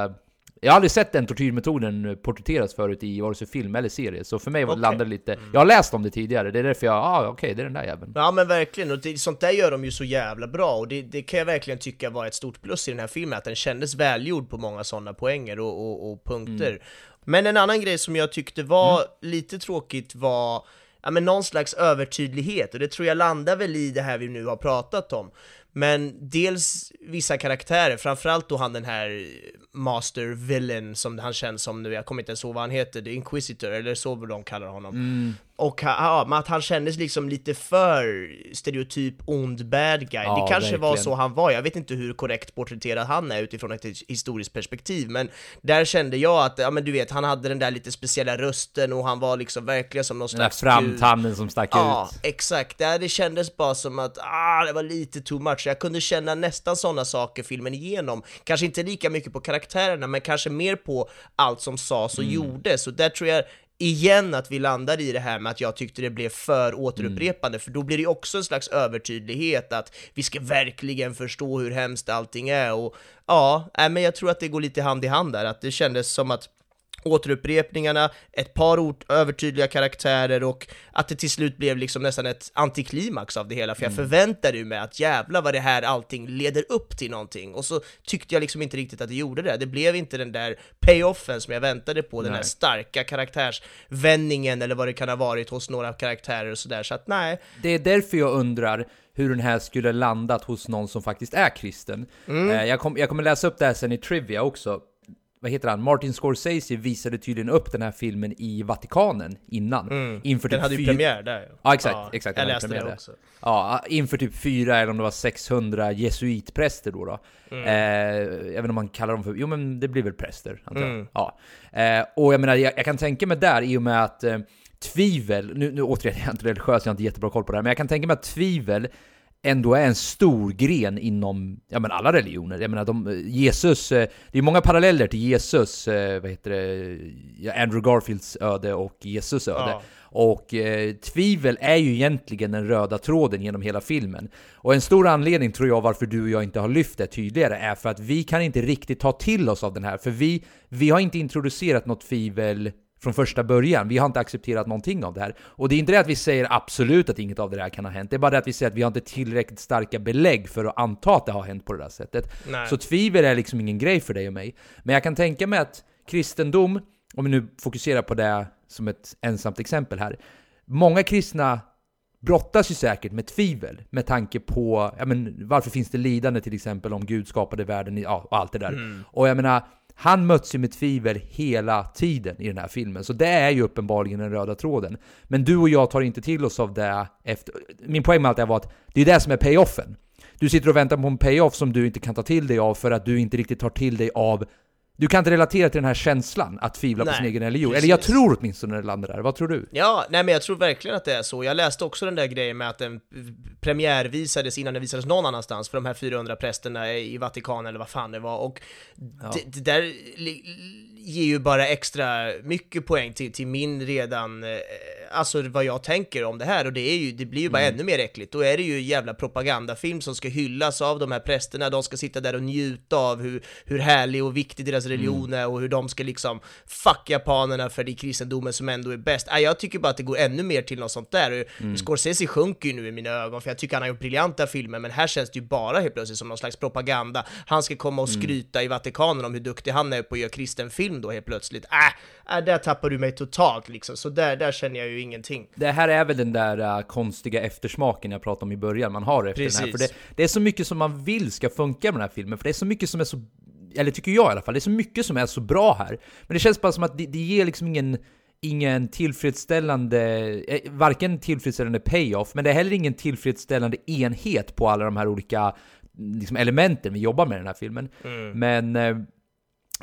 Jag har aldrig sett den tortyrmetoden porträtteras förut i vare sig film eller serie. Så för mig okay. landade lite... Jag har läst om det tidigare. Det är därför jag... okej, det är den där jäveln. Ja, men verkligen. Och det, sånt där gör de ju så jävla bra. Och det kan jag verkligen tycka var ett stort plus i den här filmen. Att den kändes välgjord på många sådana poänger och punkter. Mm. Men en annan grej som jag tyckte var lite tråkigt var... Ja, men någon slags övertydlighet. Och det tror jag landar väl i det här vi nu har pratat om. Men dels vissa karaktärer, framförallt då han den här master villain som han känns som nu, jag kommer inte ens ihåg vad han heter, The Inquisitor eller så vad de kallar honom. Mm. Och men att han kändes liksom lite för stereotyp ond bad guy. Ja, det kanske verkligen var så han var. Jag vet inte hur korrekt porträtterad han är utifrån ett historiskt perspektiv, men där kände jag att men du vet, han hade den där lite speciella rösten och han var liksom verkligen som någon slags framtanden som stack ut. Ja, exakt. Det kändes bara som att det var lite too much. Jag kunde känna nästan sådana saker filmen igenom. Kanske inte lika mycket på karaktärerna, men kanske mer på allt som sades och gjordes. Så där tror jag igen att vi landar i det här med att jag tyckte det blev för återupprepande, för då blir det också en slags övertydlighet att vi ska verkligen förstå hur hemskt allting är. Och men jag tror att det går lite hand i hand där, att det kändes som att återupprepningarna, ett par övertydliga karaktärer och att det till slut blev liksom nästan ett antiklimax av det hela, för jag förväntade ju mig att jävla vad det här allting leder upp till någonting, och så tyckte jag liksom inte riktigt att det gjorde det. Det blev inte den där payoffen som jag väntade på, den här starka karaktärsvändningen eller vad det kan ha varit hos några karaktärer och sådär, så att nej. Det är därför jag undrar hur den här skulle landat hos någon som faktiskt är kristen. Jag kommer läsa upp det här sen i trivia också. Vad heter han? Martin Scorsese visade tydligen upp den här filmen i Vatikanen innan. Inför den hade ju premiär där. Ja, exakt. Jag läste det också. Ja, inför typ 400 eller om det var 600 jesuitpräster då. Även om man kallar dem för... Jo, men det blir väl präster, antar jag. Ja. Och jag menar, jag kan tänka mig där i och med att tvivel... Nu återigen, jag är inte religiös, jag har inte jättebra koll på det här. Men jag kan tänka mig att tvivel ändå är en stor gren inom alla religioner. Jag menar, Jesus, det är många paralleller till Jesus, Andrew Garfields öde och Jesus öde. Ja. Och tvivel är ju egentligen den röda tråden genom hela filmen. Och en stor anledning tror jag varför du och jag inte har lyft det tydligare är för att vi kan inte riktigt ta till oss av den här. För vi har inte introducerat något tvivel från första början. Vi har inte accepterat någonting av det här. Och det är inte det att vi säger absolut att inget av det här kan ha hänt. Det är bara det att vi säger att vi har inte tillräckligt starka belägg för att anta att det har hänt på det där sättet. Nej. Så tvivel är liksom ingen grej för dig och mig. Men jag kan tänka mig att kristendom, om vi nu fokuserar på det som ett ensamt exempel här. Många kristna brottas ju säkert med tvivel med tanke på varför finns det lidande till exempel om Gud skapade världen och allt det där. Och jag menar, han möts ju med tvivel hela tiden i den här filmen. Så det är ju uppenbarligen den röda tråden. Men du och jag tar inte till oss av det. Min poäng med allt det här var att det är det som är payoffen. Du sitter och väntar på en payoff som du inte kan ta till dig av för att du inte riktigt tar till dig av... Du kan inte relatera till den här känslan att tvivla på sin egen religion. Precis. Eller jag tror åtminstone när det landar där. Vad tror du? Ja, men jag tror verkligen att det är så. Jag läste också den där grejen med att den premiärvisades innan den visades någon annanstans för de här 400 prästerna i Vatikanen eller vad fan det var. Och det där ger ju bara extra mycket poäng till min redan... Alltså vad jag tänker om det här, och det blir ju bara ännu mer äckligt. Då är det ju en jävla propagandafilm som ska hyllas av de här prästerna. De ska sitta där och njuta av hur härlig och viktig deras religion är och hur de ska liksom fuck japanerna för det kristendomen som ändå är bäst. Jag tycker bara att det går ännu mer till något sånt där. Scorsese sjunker ju nu i mina ögon, för jag tycker han har gjort briljanta filmer, men här känns det ju bara helt plötsligt som någon slags propaganda. Han ska komma och skryta i Vatikanen om hur duktig han är på att göra kristen film då helt plötsligt. Där tappar du mig totalt liksom. Så där känner jag ju ingenting. Det här är väl den där konstiga eftersmaken jag pratade om i början man har efter den här, för det är så mycket som man vill ska funka med den här filmen, för det är så mycket som är så, eller tycker jag i alla fall, det är så mycket som är så bra här, men det känns bara som att det ger liksom ingen tillfredsställande, varken tillfredsställande payoff, men det är heller ingen tillfredsställande enhet på alla de här olika liksom elementen vi jobbar med i den här filmen. Men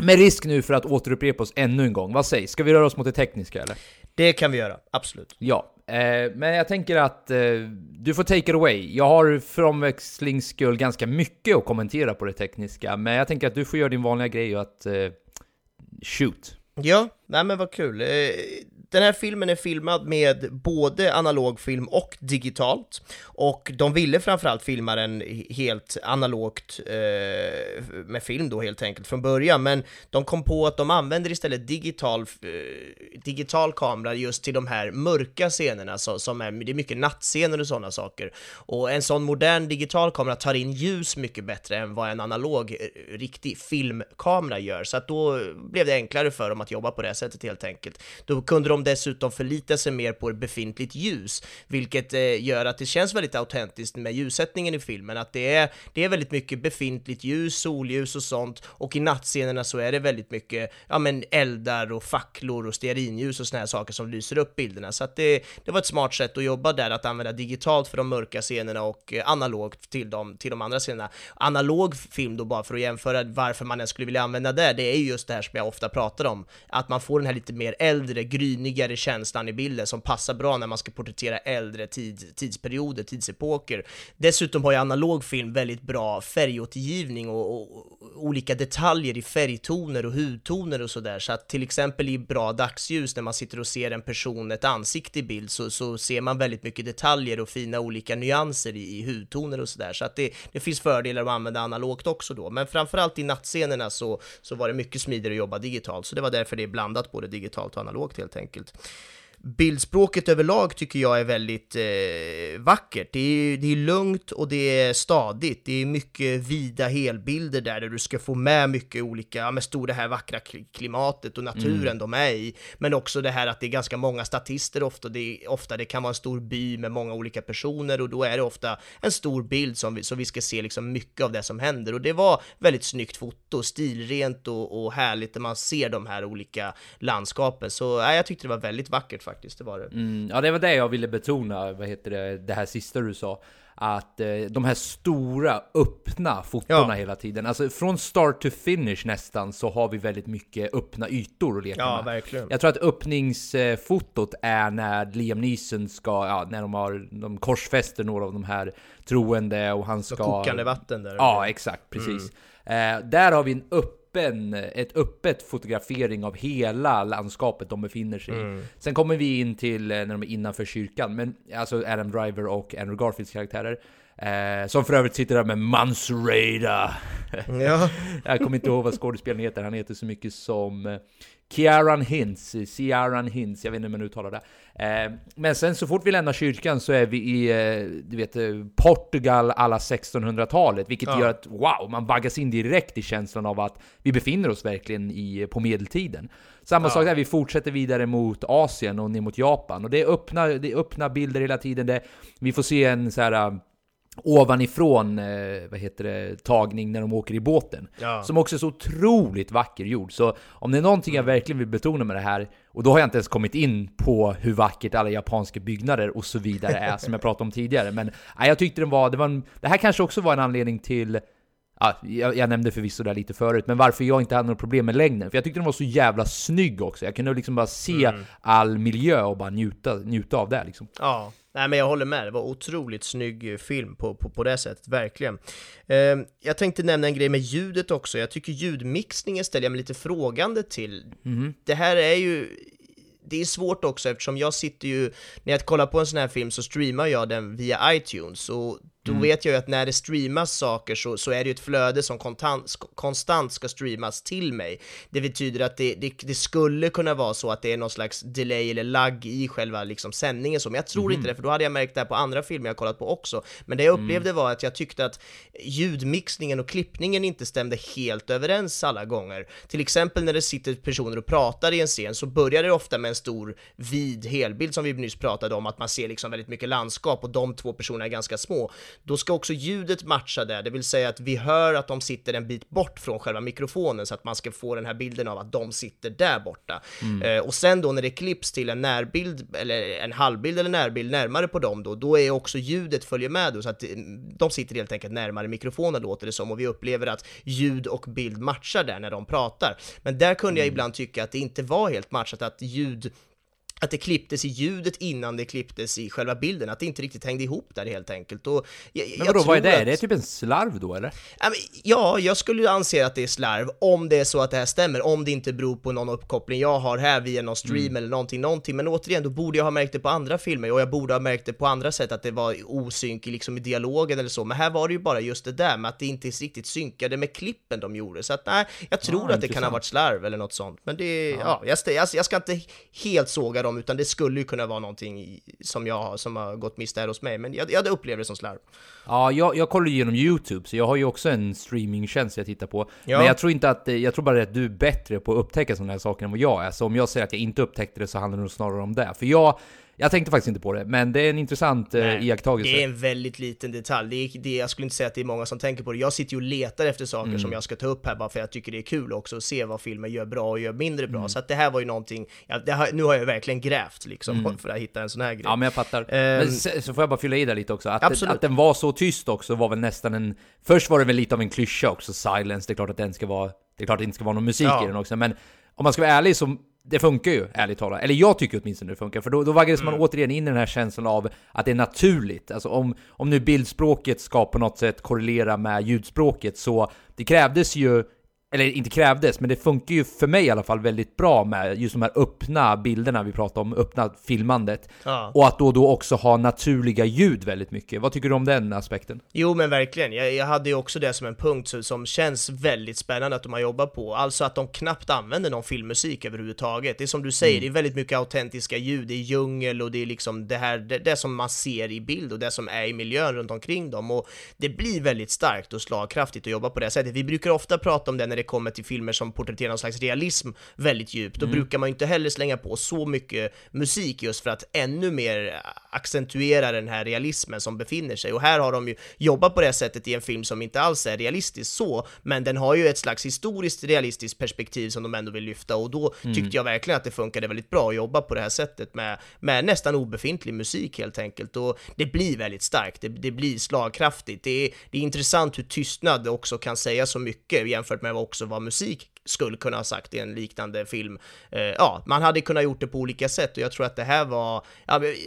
med risk nu för att återupprepa oss ännu en gång, vad sägs? Ska vi röra oss mot det tekniska eller? Det kan vi göra, absolut. Ja, men jag tänker att du får take it away. Jag har för omväxlingsskull ganska mycket att kommentera på det tekniska, men jag tänker att du får göra din vanliga grej och att shoot. Ja, nej men vad kul. Den här filmen är filmad med både analogfilm och digitalt, och de ville framförallt filma den helt analogt med film då helt enkelt från början, men de kom på att de använder istället digital kamera just till de här mörka scenerna, det är mycket nattscener och sådana saker, och en sån modern digital kamera tar in ljus mycket bättre än vad en analog riktig filmkamera gör, så att då blev det enklare för dem att jobba på det sättet helt enkelt. Då kunde de dessutom förlita sig mer på befintligt ljus, vilket gör att det känns väldigt autentiskt med ljussättningen i filmen, att det är väldigt mycket befintligt ljus, solljus och sånt, och i nattscenerna så är det väldigt mycket eldar och facklor och stearinljus och såna här saker som lyser upp bilderna, så att det var ett smart sätt att jobba där, att använda digitalt för de mörka scenerna och analogt till de andra scenerna. Analog film då, bara för att jämföra varför man ens skulle vilja använda det är just det här som jag ofta pratar om, att man får den här lite mer äldre, grynigare känslan i bilden som passar bra när man ska porträttera äldre tidsperioder, tidsepoker. Dessutom har ju analog film väldigt bra färgåtergivning och olika detaljer i färgtoner och hudtoner och sådär, så att till exempel i bra dagsljus när man sitter och ser en person, ett ansikte i bild, så ser man väldigt mycket detaljer och fina olika nyanser i hudtoner och sådär, så att det finns fördelar att använda analogt också då, men framförallt i nattscenerna så var det mycket smidigare att jobba digitalt, så det var därför det är blandat både digitalt och analogt helt enkelt. Bildspråket överlag tycker jag är väldigt vackert. Det är lugnt och det är stadigt. Det är mycket vida helbilder där du ska få med mycket olika, det här vackra klimatet och naturen de är i. Men också det här att det är ganska många statister ofta. Det kan vara en stor by med många olika personer, och då är det ofta en stor bild som vi ska se liksom mycket av det som händer. Och det var väldigt snyggt foto, stilrent och härligt när man ser de här olika landskapen. Så jag tyckte det var väldigt vackert faktiskt, det var det. Ja, det var det jag ville betona, det här sista du sa, att de här stora öppna fotona hela tiden, alltså från start to finish nästan, så har vi väldigt mycket öppna ytor att leka med. Verkligen. Jag tror att öppningsfotot är när Liam Neeson ska, när de korsfäster några av de här troende, och han ska kokande vatten där. Ja, exakt, precis. Där har vi en öppet fotografering av hela landskapet de befinner sig i. Sen kommer vi in till när de är innanför kyrkan, men alltså Adam Driver och Andrew Garfields karaktärer, som för övrigt sitter där med Mansreda. Ja. Jag kommer inte ihåg vad skådespelaren heter. Han heter så mycket som Ciaran Hinds, jag vet inte hur man uttalar det. Men sen så fort vi lämnar kyrkan så är vi i Portugal alla 1600-talet, vilket gör att man baggas in direkt i känslan av att vi befinner oss verkligen på medeltiden. Samma sak där, vi fortsätter vidare mot Asien och ner mot Japan, och det är öppna bilder hela tiden. Vi får se en så här ovanifrån tagning när de åker i båten, som också är så otroligt vacker gjord. Så om det är någonting jag verkligen vill betona med det här, och då har jag inte ens kommit in på hur vackert alla japanska byggnader och så vidare är som jag pratade om tidigare, men jag tyckte det här kanske också var en anledning till, jag nämnde förvisso där lite förut, men varför jag inte hade något problem med längden, för jag tyckte den var så jävla snygg också. Jag kunde liksom bara se all miljö och bara njuta av det liksom. Ja. Nej, men jag håller med, det var otroligt snygg film på det sättet, verkligen. Jag tänkte nämna en grej med ljudet också. Jag tycker ljudmixningen ställer jag mig lite frågande till. Det här är ju... Det är svårt också, eftersom jag sitter ju... När jag kollar på en sån här film så streamar jag den via iTunes, och då vet jag ju att när det streamas saker så är det ju ett flöde som konstant ska streamas till mig. Det betyder att det skulle kunna vara så att det är någon slags delay eller lagg i själva liksom sändningen. Men jag tror inte det, för då hade jag märkt det här på andra filmer jag kollat på också. Men det jag upplevde var att jag tyckte att ljudmixningen och klippningen inte stämde helt överens alla gånger. Till exempel när det sitter personer och pratar i en scen, så börjar det ofta med en stor vid helbild som vi nyss pratade om, att man ser liksom väldigt mycket landskap och de två personerna är ganska små. Då ska också ljudet matcha där, det vill säga att vi hör att de sitter en bit bort från själva mikrofonen, så att man ska få den här bilden av att de sitter där borta. Och sen då när det klipps till en närbild eller en halvbild eller närbild närmare på dem, då är också ljudet följer med då, så att de sitter helt enkelt närmare mikrofonen låter det som, och vi upplever att ljud och bild matchar där när de pratar. Men där kunde jag ibland tycka att det inte var helt matchat, att ljud att det klipptes i ljudet innan det klipptes i själva bilden, att det inte riktigt hängde ihop där helt enkelt. Och men vadå, vad är det? Att... det är typ en slarv då, eller? Ja, jag skulle anse att det är slarv om det är så att det här stämmer, om det inte beror på någon uppkoppling jag har här via någon stream eller någonting. Men återigen, då borde jag ha märkt det på andra filmer, och jag borde ha märkt det på andra sätt att det var osynk liksom i dialogen eller så, men här var det ju bara just det där med att det inte riktigt synkade med klippen de gjorde, så att nej, jag tror att det kan ha varit slarv eller något sånt, men det, jag ska inte helt såga dem, utan det skulle ju kunna vara någonting som har gått miste här hos mig, men jag upplever det som slarv. Ja, jag kollar genom YouTube, så jag har ju också en streamingtjänst jag tittar på, men jag tror bara att du är bättre på att upptäcka sådana här saker än vad jag är, så om jag säger att jag inte upptäckte det så handlar det nog snarare om det, för jag tänkte faktiskt inte på det, men det är en intressant iakttagelse. Det är en väldigt liten detalj. Jag skulle inte säga att det är många som tänker på det. Jag sitter ju och letar efter saker som jag ska ta upp här, bara för jag tycker det är kul också att se vad filmen gör bra och gör mindre bra. Så att det här var ju någonting, nu har jag verkligen grävt liksom, för att hitta en sån här grej. Ja, men jag fattar. Men så får jag bara fylla i det lite också. Att den var så tyst också var väl nästan först var det väl lite av en klyscha också, silence. Det är klart att det är klart att det inte ska vara någon musik i den också, men om man ska vara ärlig så det funkar ju, ärligt talat. Eller jag tycker åtminstone det funkar. För då vaggades man återigen in i den här känslan av att det är naturligt. Alltså om nu bildspråket ska på något sätt korrelera med ljudspråket, så det krävdes ju, eller inte krävdes, men det funkar ju för mig i alla fall väldigt bra med just de här öppna bilderna vi pratar om, öppna filmandet. Ja. Och att då också ha naturliga ljud väldigt mycket. Vad tycker du om den aspekten? Jo, men verkligen. Jag hade ju också det som en punkt som känns väldigt spännande att de har jobbat på. Alltså att de knappt använder någon filmmusik överhuvudtaget. Det är som du säger, det är väldigt mycket autentiska ljud. Det är djungel och det är liksom det som man ser i bild och det som är i miljön runt omkring dem. Och det blir väldigt starkt och slagkraftigt att jobba på det sättet. Vi brukar ofta prata om det när det kommer till filmer som porträtterar någon slags realism väldigt djupt, då brukar man ju inte heller slänga på så mycket musik just för att ännu mer accentuera den här realismen som befinner sig, och här har de ju jobbat på det sättet i en film som inte alls är realistisk så, men den har ju ett slags historiskt realistiskt perspektiv som de ändå vill lyfta, och då tyckte jag verkligen att det funkade väldigt bra att jobba på det här sättet med nästan obefintlig musik helt enkelt, och det blir väldigt starkt, det blir slagkraftigt, det är intressant hur tystnad också kan säga så mycket jämfört med också vad musik skulle kunna ha sagt i en liknande film. Man hade kunnat gjort det på olika sätt, och jag tror att det här var,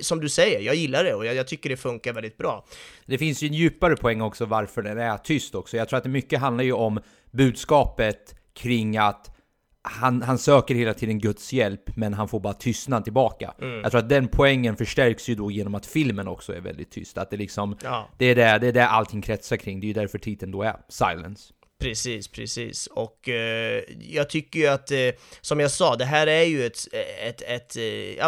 som du säger, jag gillar det, och jag tycker det funkar väldigt bra. Det finns ju en djupare poäng också varför den är tyst också. Jag tror att det mycket handlar ju om budskapet kring att han söker hela tiden Guds hjälp, men han får bara tystnad tillbaka. Jag tror att den poängen förstärks ju då genom att filmen också är väldigt tyst, att det liksom, det är där allting kretsar kring. Det är ju därför titeln då är Silence. Precis. Och jag tycker ju att, som jag sa, det här är ju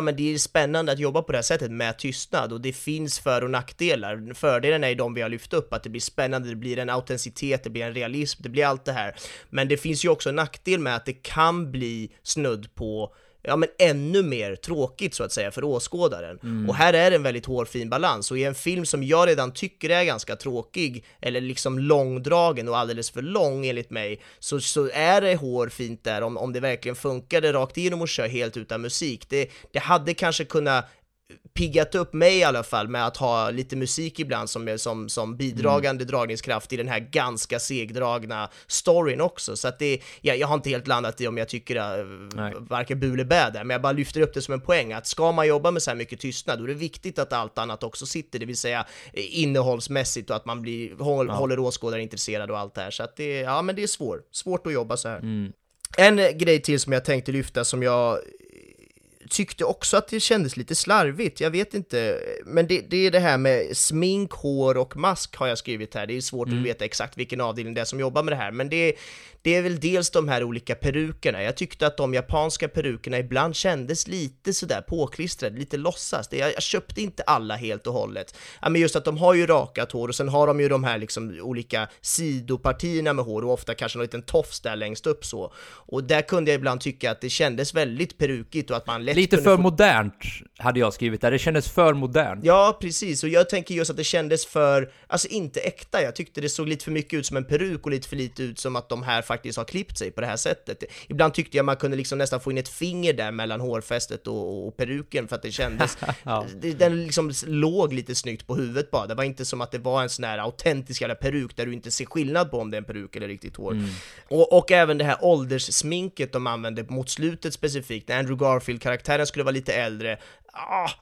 men det är spännande att jobba på det här sättet med tystnad, och det finns för- och nackdelar. Fördelen är ju de vi har lyft upp, att det blir spännande, det blir en autenticitet, det blir en realism, det blir allt det här. Men det finns ju också en nackdel med att det kan bli snudd på ännu mer tråkigt så att säga för åskådaren. Och här är det en väldigt hårfin balans, och i en film som jag redan tycker är ganska tråkig eller liksom långdragen och alldeles för lång enligt mig, så är det hårfint där om det verkligen funkade rakt igenom och kör helt utan musik. Det hade kanske kunnat piggat upp mig i alla fall med att ha lite musik ibland som bidragande dragningskraft i den här ganska segdragna storyn också, så att det, jag har inte helt landat i om jag tycker varken bu eller bä där, men jag bara lyfter upp det som en poäng att ska man jobba med så här mycket tystnad, då är det viktigt att allt annat också sitter, det vill säga innehållsmässigt, och att man håller åskådare intresserad och allt det här, så att det, men det är svårt att jobba så här. En grej till som jag tänkte lyfta, som jag tyckte också att det kändes lite slarvigt, jag vet inte, men det är det här med smink, hår och mask har jag skrivit här, det är svårt att veta exakt vilken avdelning det är som jobbar med det här, men det är väl dels de här olika perukerna. Jag tyckte att de japanska perukerna ibland kändes lite sådär påklistrade, lite låtsas. Jag köpte inte alla helt och hållet. Men just att de har ju rakat hår, och sen har de ju de här liksom olika sidopartierna med hår, och ofta kanske en liten tofs där längst upp så. Och där kunde jag ibland tycka att det kändes väldigt perukigt, och att man lätt lite för modernt hade jag skrivit där. Det kändes för modernt. Ja, precis. Och jag tänker just att det kändes för, alltså inte äkta. Jag tyckte det såg lite för mycket ut som en peruk och lite för lite ut som att de här faktiskt har klippt sig på det här sättet. Ibland tyckte jag man kunde liksom nästan få in ett finger där mellan hårfästet och peruken, för att det kändes, den liksom låg lite snyggt på huvudet bara. Det var inte som att det var en sån här autentisk jävla peruk där du inte ser skillnad på om det är en peruk eller riktigt hår. Och även det här ålderssminket de använde mot slutet specifikt. Andrew Garfield-karaktären karaktären skulle vara lite äldre.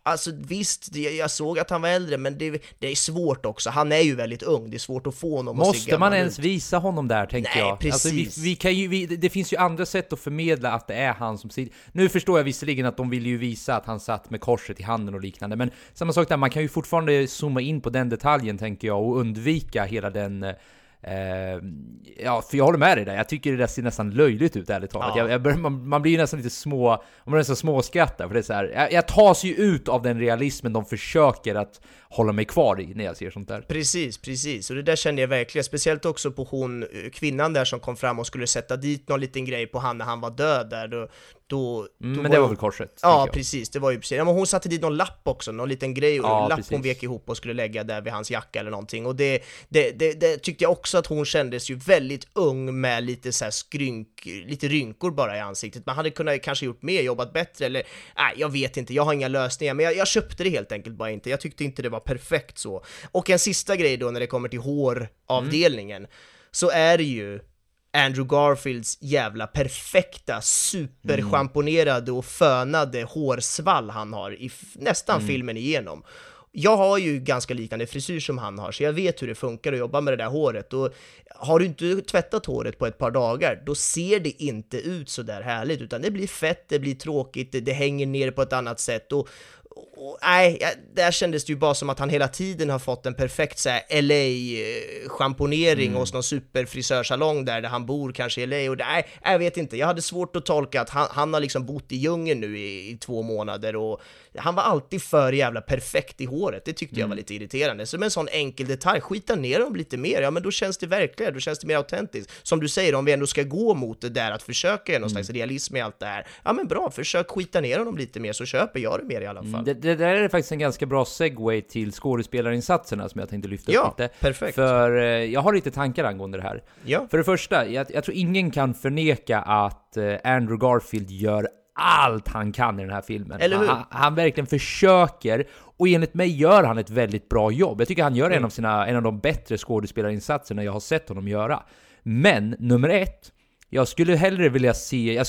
Alltså visst, jag såg att han var äldre, men det är svårt också. Han är ju väldigt ung, det är svårt att få honom. Måste man ens visa honom där, tänker jag. Nej, precis. Alltså, vi kan ju, det finns ju andra sätt att förmedla att det är han som sitter. Nu förstår jag visserligen att de vill ju visa att han satt med korset i handen och liknande, men samma sak där, man kan ju fortfarande zooma in på den detaljen, tänker jag, och undvika hela den... ja, för jag håller med dig där. Jag tycker det där ser nästan löjligt ut, ärligt talat. Ja. Man blir ju nästan lite småskrattar, för det är så här, jag tas ju ut av den realismen de försöker att hålla mig kvar i när jag ser sånt där. Precis. Och det där kände jag verkligen, speciellt också på hon, kvinnan där som kom fram och skulle sätta dit någon liten grej på han när han var död där. Då men det var väl korset? Ja, precis. Det var ju precis. Ja, men hon satte dit någon lapp också, någon liten grej och en lapp precis. Hon vek ihop och skulle lägga där vid hans jacka eller någonting. Och det tyckte jag också, att hon kändes ju väldigt ung med lite så här lite rynkor bara i ansiktet. Man hade kunnat kanske gjort mer, jobbat bättre eller nej, jag vet inte. Jag har inga lösningar, men jag köpte det helt enkelt bara inte. Jag tyckte inte det var perfekt så. Och en sista grej då när det kommer till håravdelningen, så är det ju Andrew Garfields jävla perfekta, superschamponerade och fönade hårsvall han har i nästan filmen igenom. Jag har ju ganska liknande frisyr som han har, så jag vet hur det funkar att jobba med det där håret. Och har du inte tvättat håret på ett par dagar, då ser det inte ut så där härligt, utan det blir fett, det blir tråkigt, det hänger ner på ett annat sätt. Nej, där kändes det ju bara som att han hela tiden har fått en perfekt så här LA-schamponering hos någon superfrisörsalong där han bor, kanske i LA. Och nej, jag vet inte. Jag hade svårt att tolka att han har liksom bott i djungeln nu i 2 månader, och han var alltid för jävla perfekt i håret. Det tyckte jag var lite irriterande. Så med en sån enkel detalj, skita ner dem lite mer. Ja, men då känns det verkligen, då känns det mer autentiskt. Som du säger, om vi ändå ska gå mot det där att försöka någon slags realism i allt det här. Ja, men bra, försök skita ner dem lite mer, så köper jag det mer i alla fall. Det där är faktiskt en ganska bra segue till skådespelarinsatserna som jag tänkte lyfta upp lite. Perfekt. För jag har lite tankar angående det här. Ja. För det första, jag tror ingen kan förneka att Andrew Garfield gör allt han kan i den här filmen. Eller hur? Han verkligen försöker, och enligt mig gör han ett väldigt bra jobb. Jag tycker han gör en av de bättre skådespelarinsatserna jag har sett honom göra. Men nummer 1, jag skulle vilja se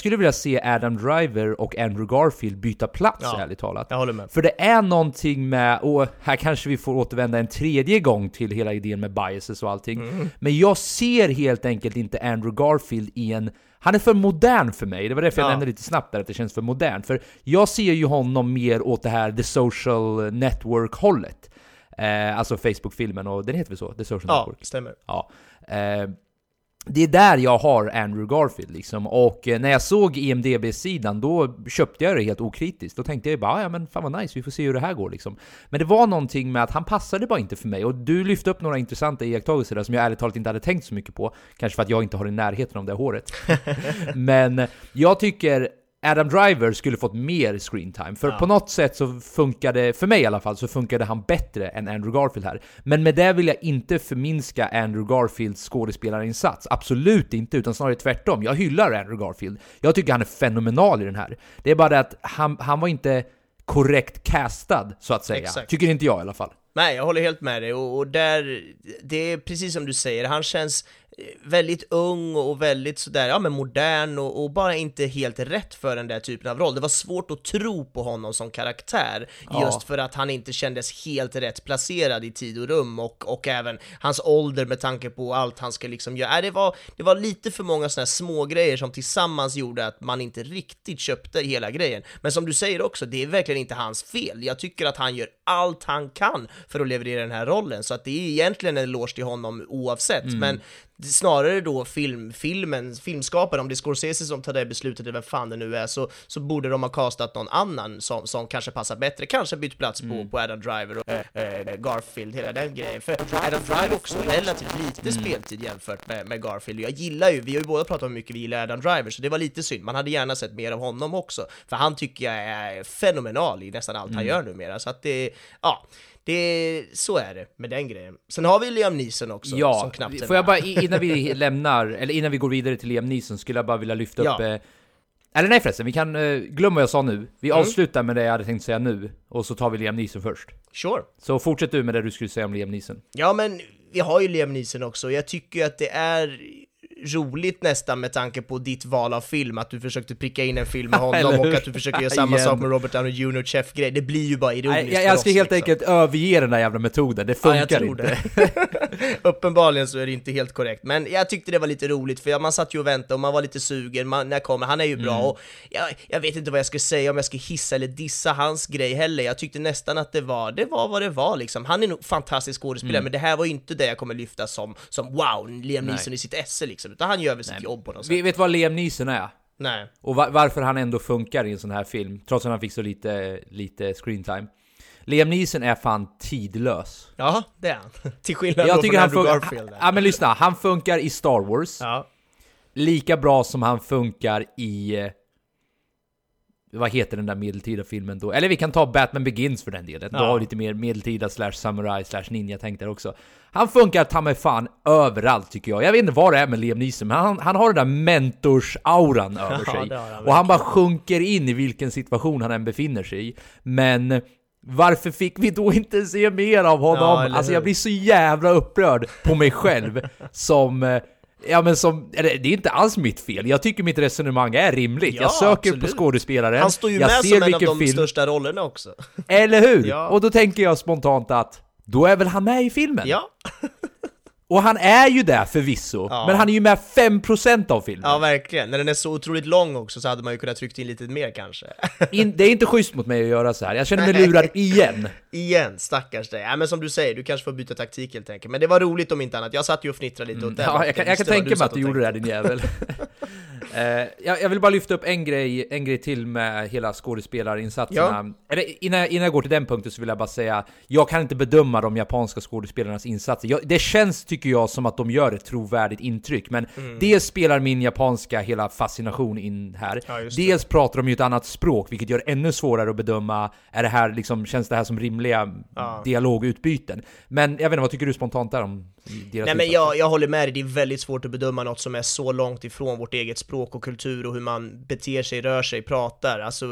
Adam Driver och Andrew Garfield byta plats, ärligt talat. Jag håller med. För det är någonting med, och här kanske vi får återvända en tredje gång till hela idén med biases och allting. Men jag ser helt enkelt inte Andrew Garfield i en... Han är för modern för mig. Det var därför jag nämnde lite snabbt där att det känns för modern. För jag ser ju honom mer åt det här The Social Network-hållet. Alltså Facebook-filmen, och den heter väl så? The Social Network. Ja, stämmer. Ja, det är där jag har Andrew Garfield liksom. Och när jag såg IMDB-sidan, då köpte jag det helt okritiskt. Då tänkte jag bara, ja men fan vad nice, vi får se hur det här går liksom. Men det var någonting med att han passade bara inte för mig. Och du lyfte upp några intressanta iakttagelser där som jag ärligt talat inte hade tänkt så mycket på. Kanske för att jag inte har i närheten av det håret. Men jag tycker Adam Driver skulle fått mer screentime. För på något sätt så funkade, för mig i alla fall, så funkade han bättre än Andrew Garfield här. Men med det vill jag inte förminska Andrew Garfields skådespelarinsats. Absolut inte, utan snarare tvärtom. Jag hyllar Andrew Garfield. Jag tycker han är fenomenal i den här. Det är bara det att han var inte korrekt castad, så att säga. Exakt. Tycker inte jag i alla fall. Nej, jag håller helt med dig. Och där, det är precis som du säger, han känns väldigt ung och väldigt sådär, ja men modern, och bara inte helt rätt för den där typen av roll. Det var svårt att tro på honom som karaktär, just för att han inte kändes helt rätt placerad i tid och rum, och även hans ålder med tanke på allt han ska liksom göra. Det var lite för många sådana små grejer som tillsammans gjorde att man inte riktigt köpte hela grejen. Men som du säger också, det är verkligen inte hans fel. Jag tycker att han gör allt han kan för att leverera den här rollen, så att det är egentligen en eloge till honom oavsett, men snarare då filmskapare, om det är Scorsese som tar det beslutet, vem fan det nu är, så borde de ha castat någon annan som kanske passar bättre, kanske bytt plats på Adam Driver och Garfield, hela den grejen. För Adam Driver också relativt lite speltid jämfört med Garfield. Jag gillar ju, vi har ju båda pratat om hur mycket vi gillar Adam Driver, så det var lite synd, man hade gärna sett mer av honom också, för han tycker jag är fenomenal i nästan allt han gör numera, så att så är det med den grejen. Sen har vi Liam Neeson också, som knappt är med. Får jag bara, innan vi går vidare till Liam Neeson, skulle jag bara vilja lyfta upp... Eller nej förresten, vi kan glömma vad jag sa nu. Vi avslutar med det jag hade tänkt säga nu, och så tar vi Liam Neeson först. Sure. Så fortsätt du med det du skulle säga om Liam Neeson. Ja, men vi har ju Liam Neeson också. Jag tycker att det är roligt nästan med tanke på ditt val av film, att du försökte pricka in en film med honom och att du försöker göra samma sak med Robert Downey Jr. och Chef-grej. Det blir ju bara ironiskt. Jag ska helt enkelt överge den där jävla metoden. Det funkar inte. Uppenbarligen så är det inte helt korrekt. Men jag tyckte det var lite roligt, för man satt ju och väntade och man var lite sugen. När kommer, han är ju bra. Och jag vet inte vad jag ska säga, om jag ska hissa eller dissa hans grej heller. Jag tyckte nästan att det var vad det var liksom. Han är nog fantastisk skådespelare, men det här var ju inte det jag kommer lyfta som wow, Liam Neeson i sitt esse liksom, utan han gör väl sitt jobb på något sätt. Vet vad Liam Neeson är? Nej. Och varför han ändå funkar i en sån här film, trots att han fick så lite screentime. Liam Neeson är fan tidlös. Ja, det är han. Till skillnad från Andrew Garfield. Ja, men lyssna, han funkar i Star Wars. Ja. Lika bra som han funkar i... Vad heter den där medeltida filmen då? Eller vi kan ta Batman Begins för den delen. Ja. Då har vi lite mer medeltida /samurai/ninja tänkt där också. Han funkar ta mig fan överallt tycker jag. Jag vet inte vad det är med Liam Neeson, men han har den där mentorsauran över sig. Han och han bara sjunker in i vilken situation han än befinner sig i. Men... varför fick vi då inte se mer av honom? Ja, alltså jag blir så jävla upprörd på mig själv som... Ja, men det är inte alls mitt fel. Jag tycker mitt resonemang är rimligt. Ja, jag söker på skådespelaren. Han står ju jag med som en av de största rollerna också. Eller hur? Ja. Och då tänker jag spontant att då är väl han med i filmen? Ja. Och han är ju där förvisso, men han är ju med 5% av filmen. Ja, verkligen. När den är så otroligt lång också så hade man ju kunnat trycka in lite mer kanske. Det är inte schysst mot mig att göra så här. Jag känner mig lurad igen. Stackars dig. Ja, men som du säger, du kanske får byta taktik helt enkelt. Men det var roligt om inte annat. Jag satt ju och fnittrade lite åt det. Ja, jag kan tänka mig att du gjorde det här, din jävel. Jag vill bara lyfta upp en grej till med hela skådespelarinsatserna. Ja. Innan jag går till den punkten så vill jag bara säga, jag kan inte bedöma de japanska skådespelarnas insatser. Det känns, tycker jag, som att de gör ett trovärdigt intryck, men dels spelar min japanska hela fascination in här. Ja, dels pratar de ju ett annat språk, vilket gör det ännu svårare att bedöma, är det här liksom, känns det här som rimliga dialogutbyten? Men jag vet inte, vad tycker du spontant där om deras? Nej, men jag håller med dig, det är väldigt svårt att bedöma något som är så långt ifrån vårt eget språk och kultur och hur man beter sig, rör sig, pratar, alltså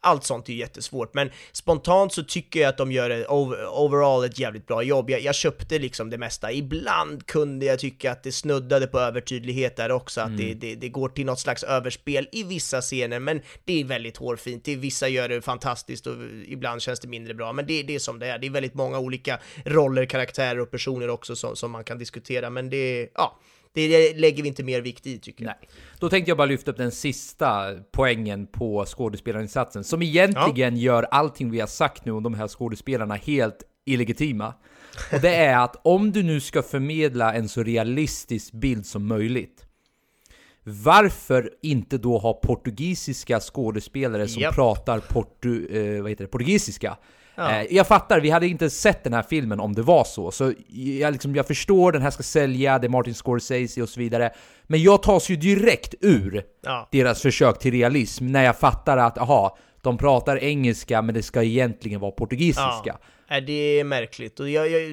allt sånt är ju jättesvårt, men spontant så tycker jag att de gör overall ett jävligt bra jobb. Jag köpte liksom det mesta. Ibland kunde jag tycka att det snuddade på övertydlighet där också, att det går till något slags överspel i vissa scener, men det är väldigt hårfint. I vissa gör det fantastiskt och ibland känns det mindre bra, men det är som det är. Det är väldigt många olika roller, karaktärer och personer också som man kan diskutera, men det lägger vi inte mer vikt i, tycker jag. Nej. Då tänkte jag bara lyfta upp den sista poängen på skådespelarinsatsen, som egentligen gör allting vi har sagt nu om de här skådespelarna helt illegitima. Och det är att om du nu ska förmedla en så realistisk bild som möjligt, varför inte då ha portugisiska skådespelare som pratar portugisiska? Ja. Jag fattar, vi hade inte sett den här filmen om det var så jag förstår, den här ska sälja, det är Martin Scorsese och så vidare, men jag tas ju direkt ur deras försök till realism när jag fattar att de pratar engelska, men det ska egentligen vara portugisiska. Det är märkligt. Och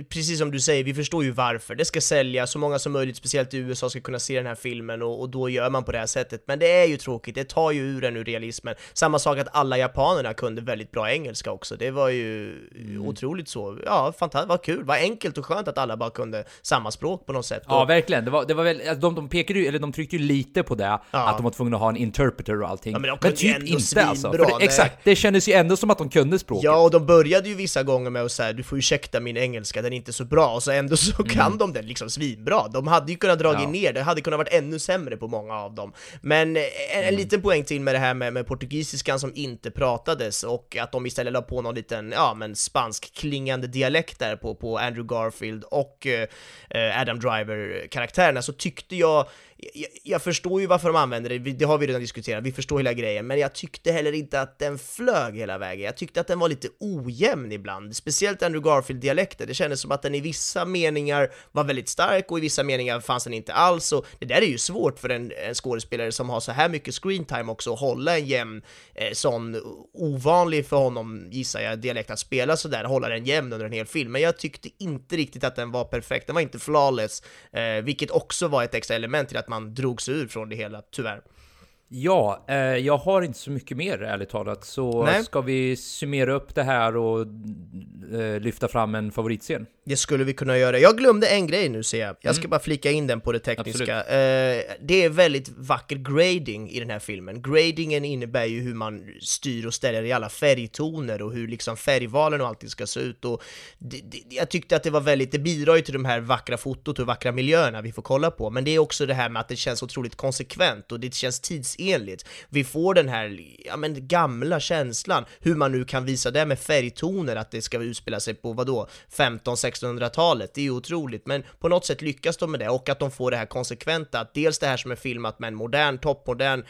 precis som du säger, vi förstår ju varför. Det ska sälja, så många som möjligt, speciellt i USA, ska kunna se den här filmen, och då gör man på det här sättet. Men det är ju tråkigt, det tar ju ur den ur realismen. Samma sak att alla japanerna kunde väldigt bra engelska också. Det var ju otroligt så. Ja, fantastiskt, vad kul, vad enkelt och skönt att alla bara kunde samma språk på något sätt. Ja, verkligen. Det var väl, alltså, de pekade ju, eller de tryckte ju lite på det, att de var tvungna att ha en interpreter och allting. Ja, men de typ inte alltså. Exakt, det kändes ju ändå som att de kunde språket. Ja, och de började ju vissa gånger med och så här, du får ursäkta min engelska, den är inte så bra, och så ändå så kan de den liksom svinbra. De hade ju kunnat dra ner, det hade kunnat varit ännu sämre på många av dem. Men en liten poäng till med det här med portugisiskan som inte pratades, och att de istället la på någon liten spansk klingande dialekt där på Andrew Garfield och Adam Driver-karaktärerna, så tyckte jag förstår ju varför de använder det, det har vi redan diskuterat, vi förstår hela grejen, men jag tyckte heller inte att den flög hela vägen. Jag tyckte att den var lite ojämn ibland, speciellt Andrew Garfield-dialekten. Det kändes som att den i vissa meningar var väldigt stark och i vissa meningar fanns den inte alls, och det där är ju svårt för en skådespelare som har så här mycket screentime också, att hålla en jämn, sån ovanlig för honom, gissar jag, dialekt att spela så där, hålla den jämn under en hel film. Men jag tyckte inte riktigt att den var perfekt, den var inte flawless, vilket också var ett extra element till att man drog sig ur från det hela, tyvärr. Ja, jag har inte så mycket mer ärligt talat. Så ska vi summera upp det här och lyfta fram en favoritscen? Det skulle vi kunna göra. Jag glömde en grej nu, ser jag. Jag ska bara flika in den på det tekniska. Det är väldigt vacker grading i den här filmen. Gradingen innebär ju hur man styr och ställer i alla färgtoner och hur liksom färgvalen och allting ska se ut. Och jag tyckte att det var väldigt, det bidrar ju till de här vackra fotot och vackra miljöerna vi får kolla på. Men det är också det här med att det känns otroligt konsekvent och det känns tidsenligt. Vi får den här gamla känslan, hur man nu kan visa det med färgtoner, att det ska utspela sig på 1500-1600-talet. Det är ju otroligt, men på något sätt lyckas de med det, och att de får det här konsekventa, att dels det här som är filmat med en modern, toppmodern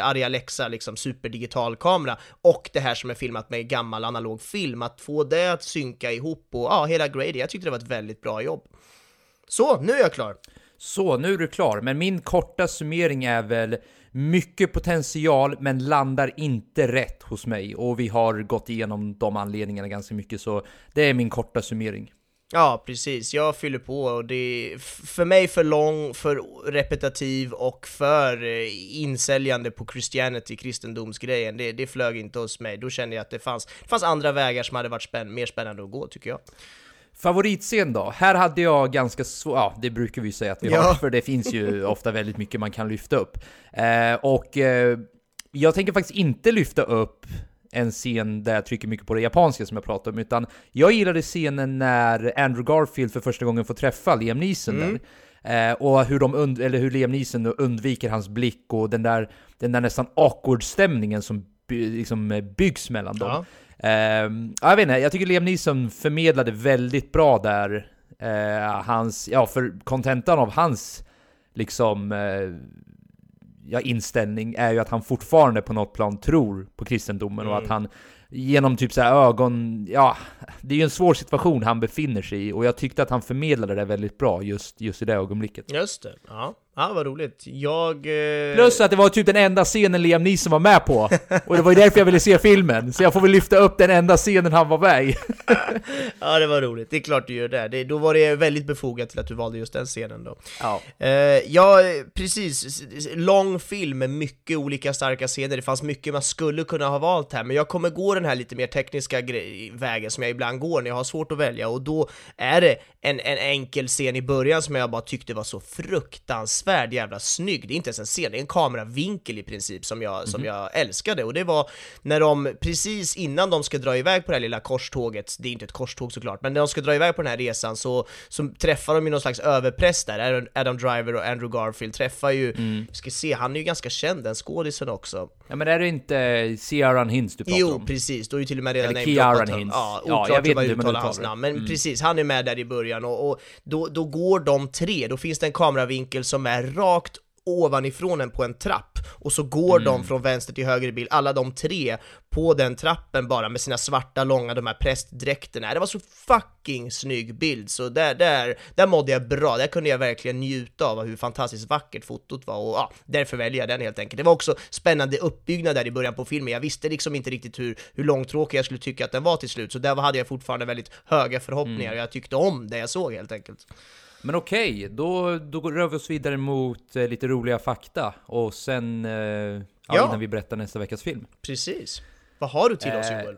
Arri Alexa, liksom superdigital kamera, och det här som är filmat med gammal analog film, att få det att synka ihop och hela grejen. Jag tyckte det var ett väldigt bra jobb. Så, nu är jag klar. Så, nu är du klar. Men min korta summering är väl mycket potential men landar inte rätt hos mig. Och vi har gått igenom de anledningarna ganska mycket, så det är min korta summering. Ja, precis. Jag fyller på, och det är för mig för lång, för repetitiv och för insäljande på Christianity, kristendomsgrejen. Det flög inte hos mig. Då kände jag att det fanns andra vägar som hade varit mer spännande att gå, tycker jag. Favoritscen då? Här hade jag ganska svårt, det brukar vi säga att vi har, för det finns ju ofta väldigt mycket man kan lyfta upp. Jag tänker faktiskt inte lyfta upp en scen där jag trycker mycket på det japanska som jag pratar om, utan jag gillade scenen när Andrew Garfield för första gången får träffa Liam Neeson där. Och hur Liam Neeson undviker hans blick och den där nästan awkward stämningen som byggs mellan dem. Ja. Jag vet inte, jag tycker Liam Neeson förmedlade väldigt bra där för kontentan av hans inställning är ju att han fortfarande på något plan tror på kristendomen och att han genom typ så här ögon, det är ju en svår situation han befinner sig i, och jag tyckte att han förmedlade det väldigt bra just i det ögonblicket. Just det, ja. Ja, vad roligt. Plus att det var typ den enda scenen Liam Neeson var med på. Och det var ju därför jag ville se filmen. Så jag får väl lyfta upp den enda scenen han var med i. Ja, det var roligt. Det är klart du gör det. Då var det väldigt befogat till att du valde just den scenen då. Ja, precis. Lång film med mycket olika starka scener. Det fanns mycket man skulle kunna ha valt här. Men jag kommer gå den här lite mer tekniska vägen som jag ibland går när jag har svårt att välja. Och då är det en enkel scen i början som jag bara tyckte var så fruktansvärt jävla snygg. Det är inte ens en scen, det är en kameravinkel i princip som jag älskade, och det var när de precis innan de ska dra iväg på det här lilla korståget, det är inte ett korståg såklart, men när de ska dra iväg på den här resan så träffar de ju någon slags överpress där. Adam Driver och Andrew Garfield träffar ju, han är ju ganska känd, den skådisen också. Ja, men är det inte Ciaran Hinds du pratar om? Jo, precis, då är ju till och med redan Ciaran Hinds. Ja, jag vet inte hur hans namn, men precis, han är med där i början, och då går de tre, då finns det en kameravinkel som är rakt ovanifrån en på en trapp, och så går de från vänster till höger i bild, alla de tre på den trappen bara med sina svarta långa, de här prästdräkterna. Det var så fucking snygg bild, så där mådde jag bra, där kunde jag verkligen njuta av hur fantastiskt vackert fotot var, och därför väljer jag den helt enkelt. Det var också spännande uppbyggnad där i början på filmen, jag visste liksom inte riktigt hur långtråkig jag skulle tycka att den var till slut, så där hade jag fortfarande väldigt höga förhoppningar, och jag tyckte om det jag såg helt enkelt. Men okej, då rör vi oss vidare mot lite roliga fakta. Och sen innan vi berättar nästa veckas film. Precis. Vad har du till oss, Joel?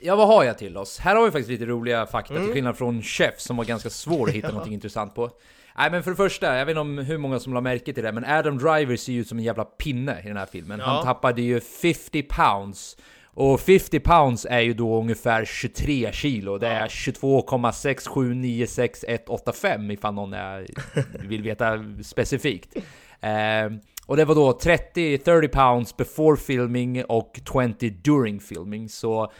Ja, vad har jag till oss? Här har vi faktiskt lite roliga fakta, till skillnad från Chef som var ganska svår att hitta något intressant på. Nej, men för det första, jag vet inte om hur många som la märke till det, men Adam Driver ser ju ut som en jävla pinne i den här filmen. Ja. Han tappade ju 50 pounds. Och 50 pounds är ju då ungefär 23 kilo. Det är 22,6796,185 ifall någon vill veta specifikt. Och det var då 30 pounds before filming och 20 during filming. Så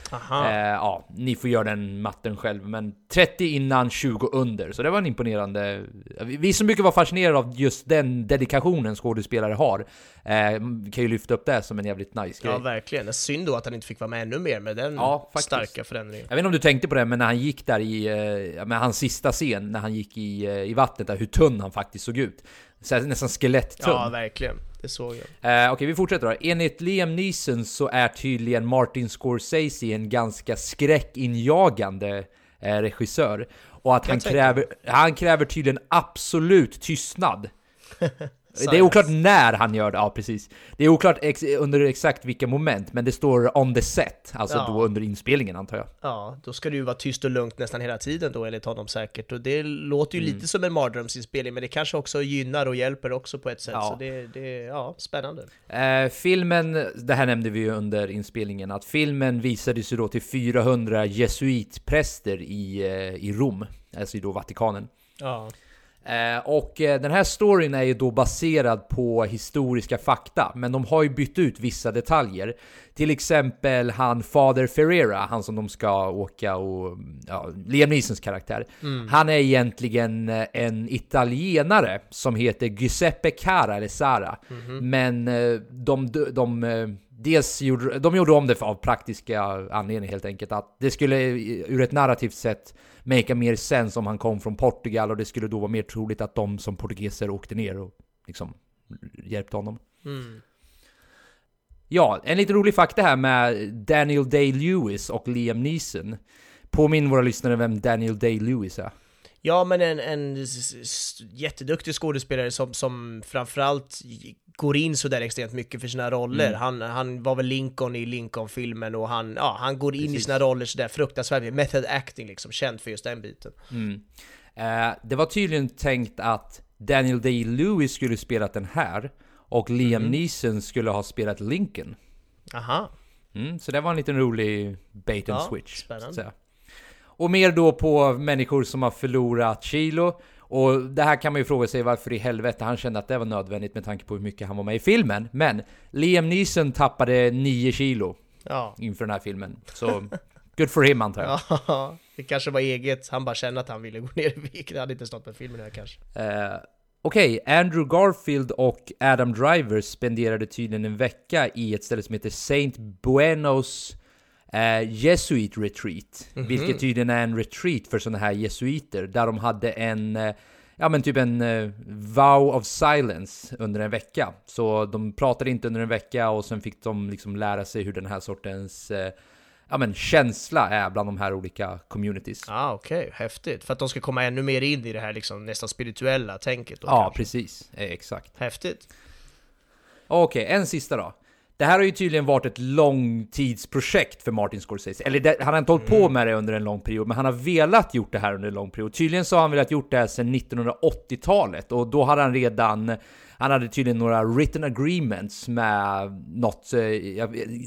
ni får göra den matten själv. Men 30 innan, 20 under. Så det var en imponerande... Vi som brukar vara fascinerade av just den dedikationen skådespelare har kan ju lyfta upp det som en jävligt nice grej. Ja, verkligen. Synd då att han inte fick vara med ännu mer med den starka förändringen. Jag vet inte om du tänkte på det, men när han gick där i... med hans sista scen, när han gick i vattnet där, hur tunn han faktiskt såg ut. Så nästan skeletttunn. Ja, verkligen. Det såg jag. Okej, vi fortsätter då. Enligt Liam Neeson så är tydligen Martin Scorsese en ganska skräckinjagande regissör. Och att han kräver tydligen absolut tystnad. Science. Det är oklart när han gör det, ja precis. Det är oklart under exakt vilka moment, men det står on the set, alltså då under inspelningen antar jag. Ja, då ska det ju vara tyst och lugnt nästan hela tiden då, enligt honom säkert. Och det låter ju lite som en mardrömsinspelning, men det kanske också gynnar och hjälper också på ett sätt. Ja. Så det är spännande. Filmen, det här nämnde vi ju under inspelningen, att filmen visades ju då till 400 jesuitpräster i Rom, alltså i då Vatikanen. Ja. Och den här storyn är ju då baserad på historiska fakta, men de har ju bytt ut vissa detaljer. Till exempel han Father Ferreira, han som de ska åka och Liam Neesons karaktär. Mm. Han är egentligen en italienare som heter Giuseppe Cara eller Sara. Mm-hmm. Men de gjorde om det av praktiska anledningar helt enkelt, att det skulle ur ett narrativt sätt make mer sens om han kom från Portugal, och det skulle då vara mer troligt att de som portugiser åkte ner och liksom hjälpte honom. Mm. Ja, en lite rolig fakta här med Daniel Day-Lewis och Liam Neeson. Påminn våra lyssnare vem Daniel Day-Lewis är. Ja, men en jätteduktig skådespelare som framförallt går in så där extremt mycket för sina roller. Mm. Han var väl Lincoln i Lincoln-filmen, och han går in precis i sina roller så där fruktansvärt. Method acting liksom, känd för just den biten. Mm. Det var tydligen tänkt att Daniel Day-Lewis skulle spela den här och Liam Neeson skulle ha spelat Lincoln. Aha. Mm, så det var en liten rolig bait and switch. Spännande. Så. Och mer då på människor som har förlorat kilo. Och det här kan man ju fråga sig varför i helvete han kände att det var nödvändigt med tanke på hur mycket han var med i filmen. Men Liam Neeson tappade 9 kilo inför den här filmen. Så good for him antar jag. Ja, det kanske var eget. Han bara kände att han ville gå ner i vikt. Det hade inte stått med filmen här kanske. Okej, Andrew Garfield och Adam Driver spenderade tydligen en vecka i ett ställe som heter Saint Buenos Jesuit retreat, vilket tydligen är en retreat för sådana här jesuiter, där de hade en vow of silence under en vecka. Så de pratade inte under en vecka, och sen fick de liksom lära sig hur den här sortens känsla är bland de här olika communities. Okej, häftigt. För att de ska komma ännu mer in i det här liksom nästan spirituella tänket då, kanske. Precis, exakt. Häftigt. Okej, en sista då. Det här har ju tydligen varit ett långtidsprojekt för Martin Scorsese. Eller han har inte hållit på med det under en lång period, men han har velat gjort det här under en lång period. Tydligen så har han velat gjort det här sedan 1980-talet, och då hade han hade tydligen några written agreements med något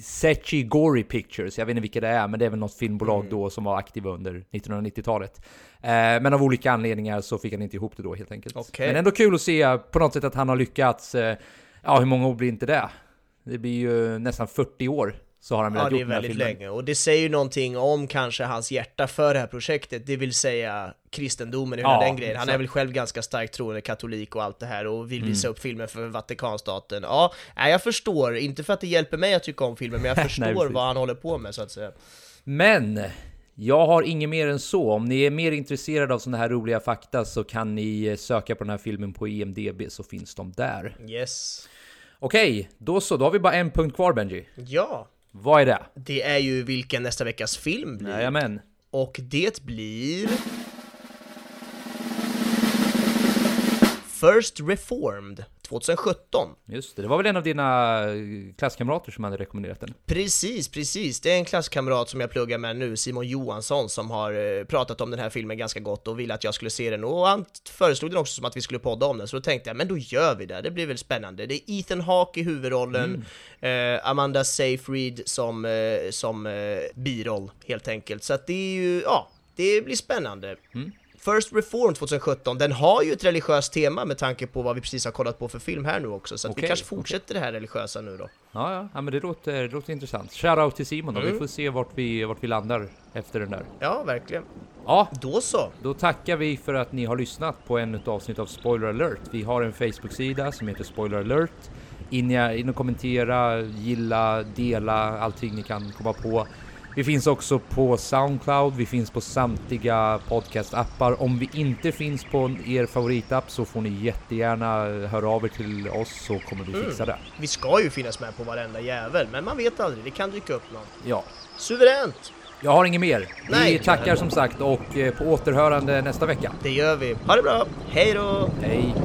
Sechi Gori Pictures, jag vet inte vilka det är, men det är väl något filmbolag då som var aktiva under 1990-talet. Men av olika anledningar så fick han inte ihop det då helt enkelt. Okay. Men ändå kul att se på något sätt att han har lyckats. Hur många år blir inte det? Det blir ju nästan 40 år så har han velat gjort den här filmen. Det är väldigt länge, och det säger ju någonting om kanske hans hjärta för det här projektet, det vill säga kristendomen och hela den grejen. Han är väl själv ganska starkt troende, katolik och allt det här, och vill visa upp filmen för Vatikanstaten. Ja, jag förstår, inte för att det hjälper mig att tycka om filmen, men jag förstår vad han håller på med så att säga. Men jag har inget mer än så. Om ni är mer intresserade av såna här roliga fakta så kan ni söka på den här filmen på IMDb, så finns de där. Yes. Okej, då har vi bara en punkt kvar, Benji. Ja. Vad är det? Det är ju vilken nästa veckas film blir. Jajamän. Och det blir First Reformed 2017. Just det, det var väl en av dina klasskamrater som hade rekommenderat den. Precis. Det är en klasskamrat som jag pluggar med nu, Simon Johansson, som har pratat om den här filmen ganska gott och ville att jag skulle se den. Och han föreslog den också som att vi skulle podda om den. Så då tänkte jag, men då gör vi det. Det blir väl spännande. Det är Ethan Hawke i huvudrollen. Amanda Seyfried som biroll helt enkelt. Så att det är ju, det blir spännande. Mm. First Reformed 2017, den har ju ett religiöst tema med tanke på vad vi precis har kollat på för film här nu också. Så att vi kanske fortsätter det här religiösa nu då. Ja, men det låter intressant. Shoutout till Simon då. Vi får se vart vi landar efter den där. Ja, verkligen. Ja, då så. Då tackar vi för att ni har lyssnat på ett avsnitt av Spoiler Alert. Vi har en Facebook-sida som heter Spoiler Alert. In och kommentera, gilla, dela, allting ni kan komma på. Vi finns också på Soundcloud, vi finns på samtliga podcastappar. Om vi inte finns på er favoritapp så får ni jättegärna höra av er till oss, så kommer vi fixa det. Vi ska ju finnas med på varenda jävel, men man vet aldrig, det kan dyka upp någon. Ja. Suveränt! Jag har inget mer. Vi tackar som sagt, och på återhörande nästa vecka. Det gör vi. Ha det bra! Hej då! Hej!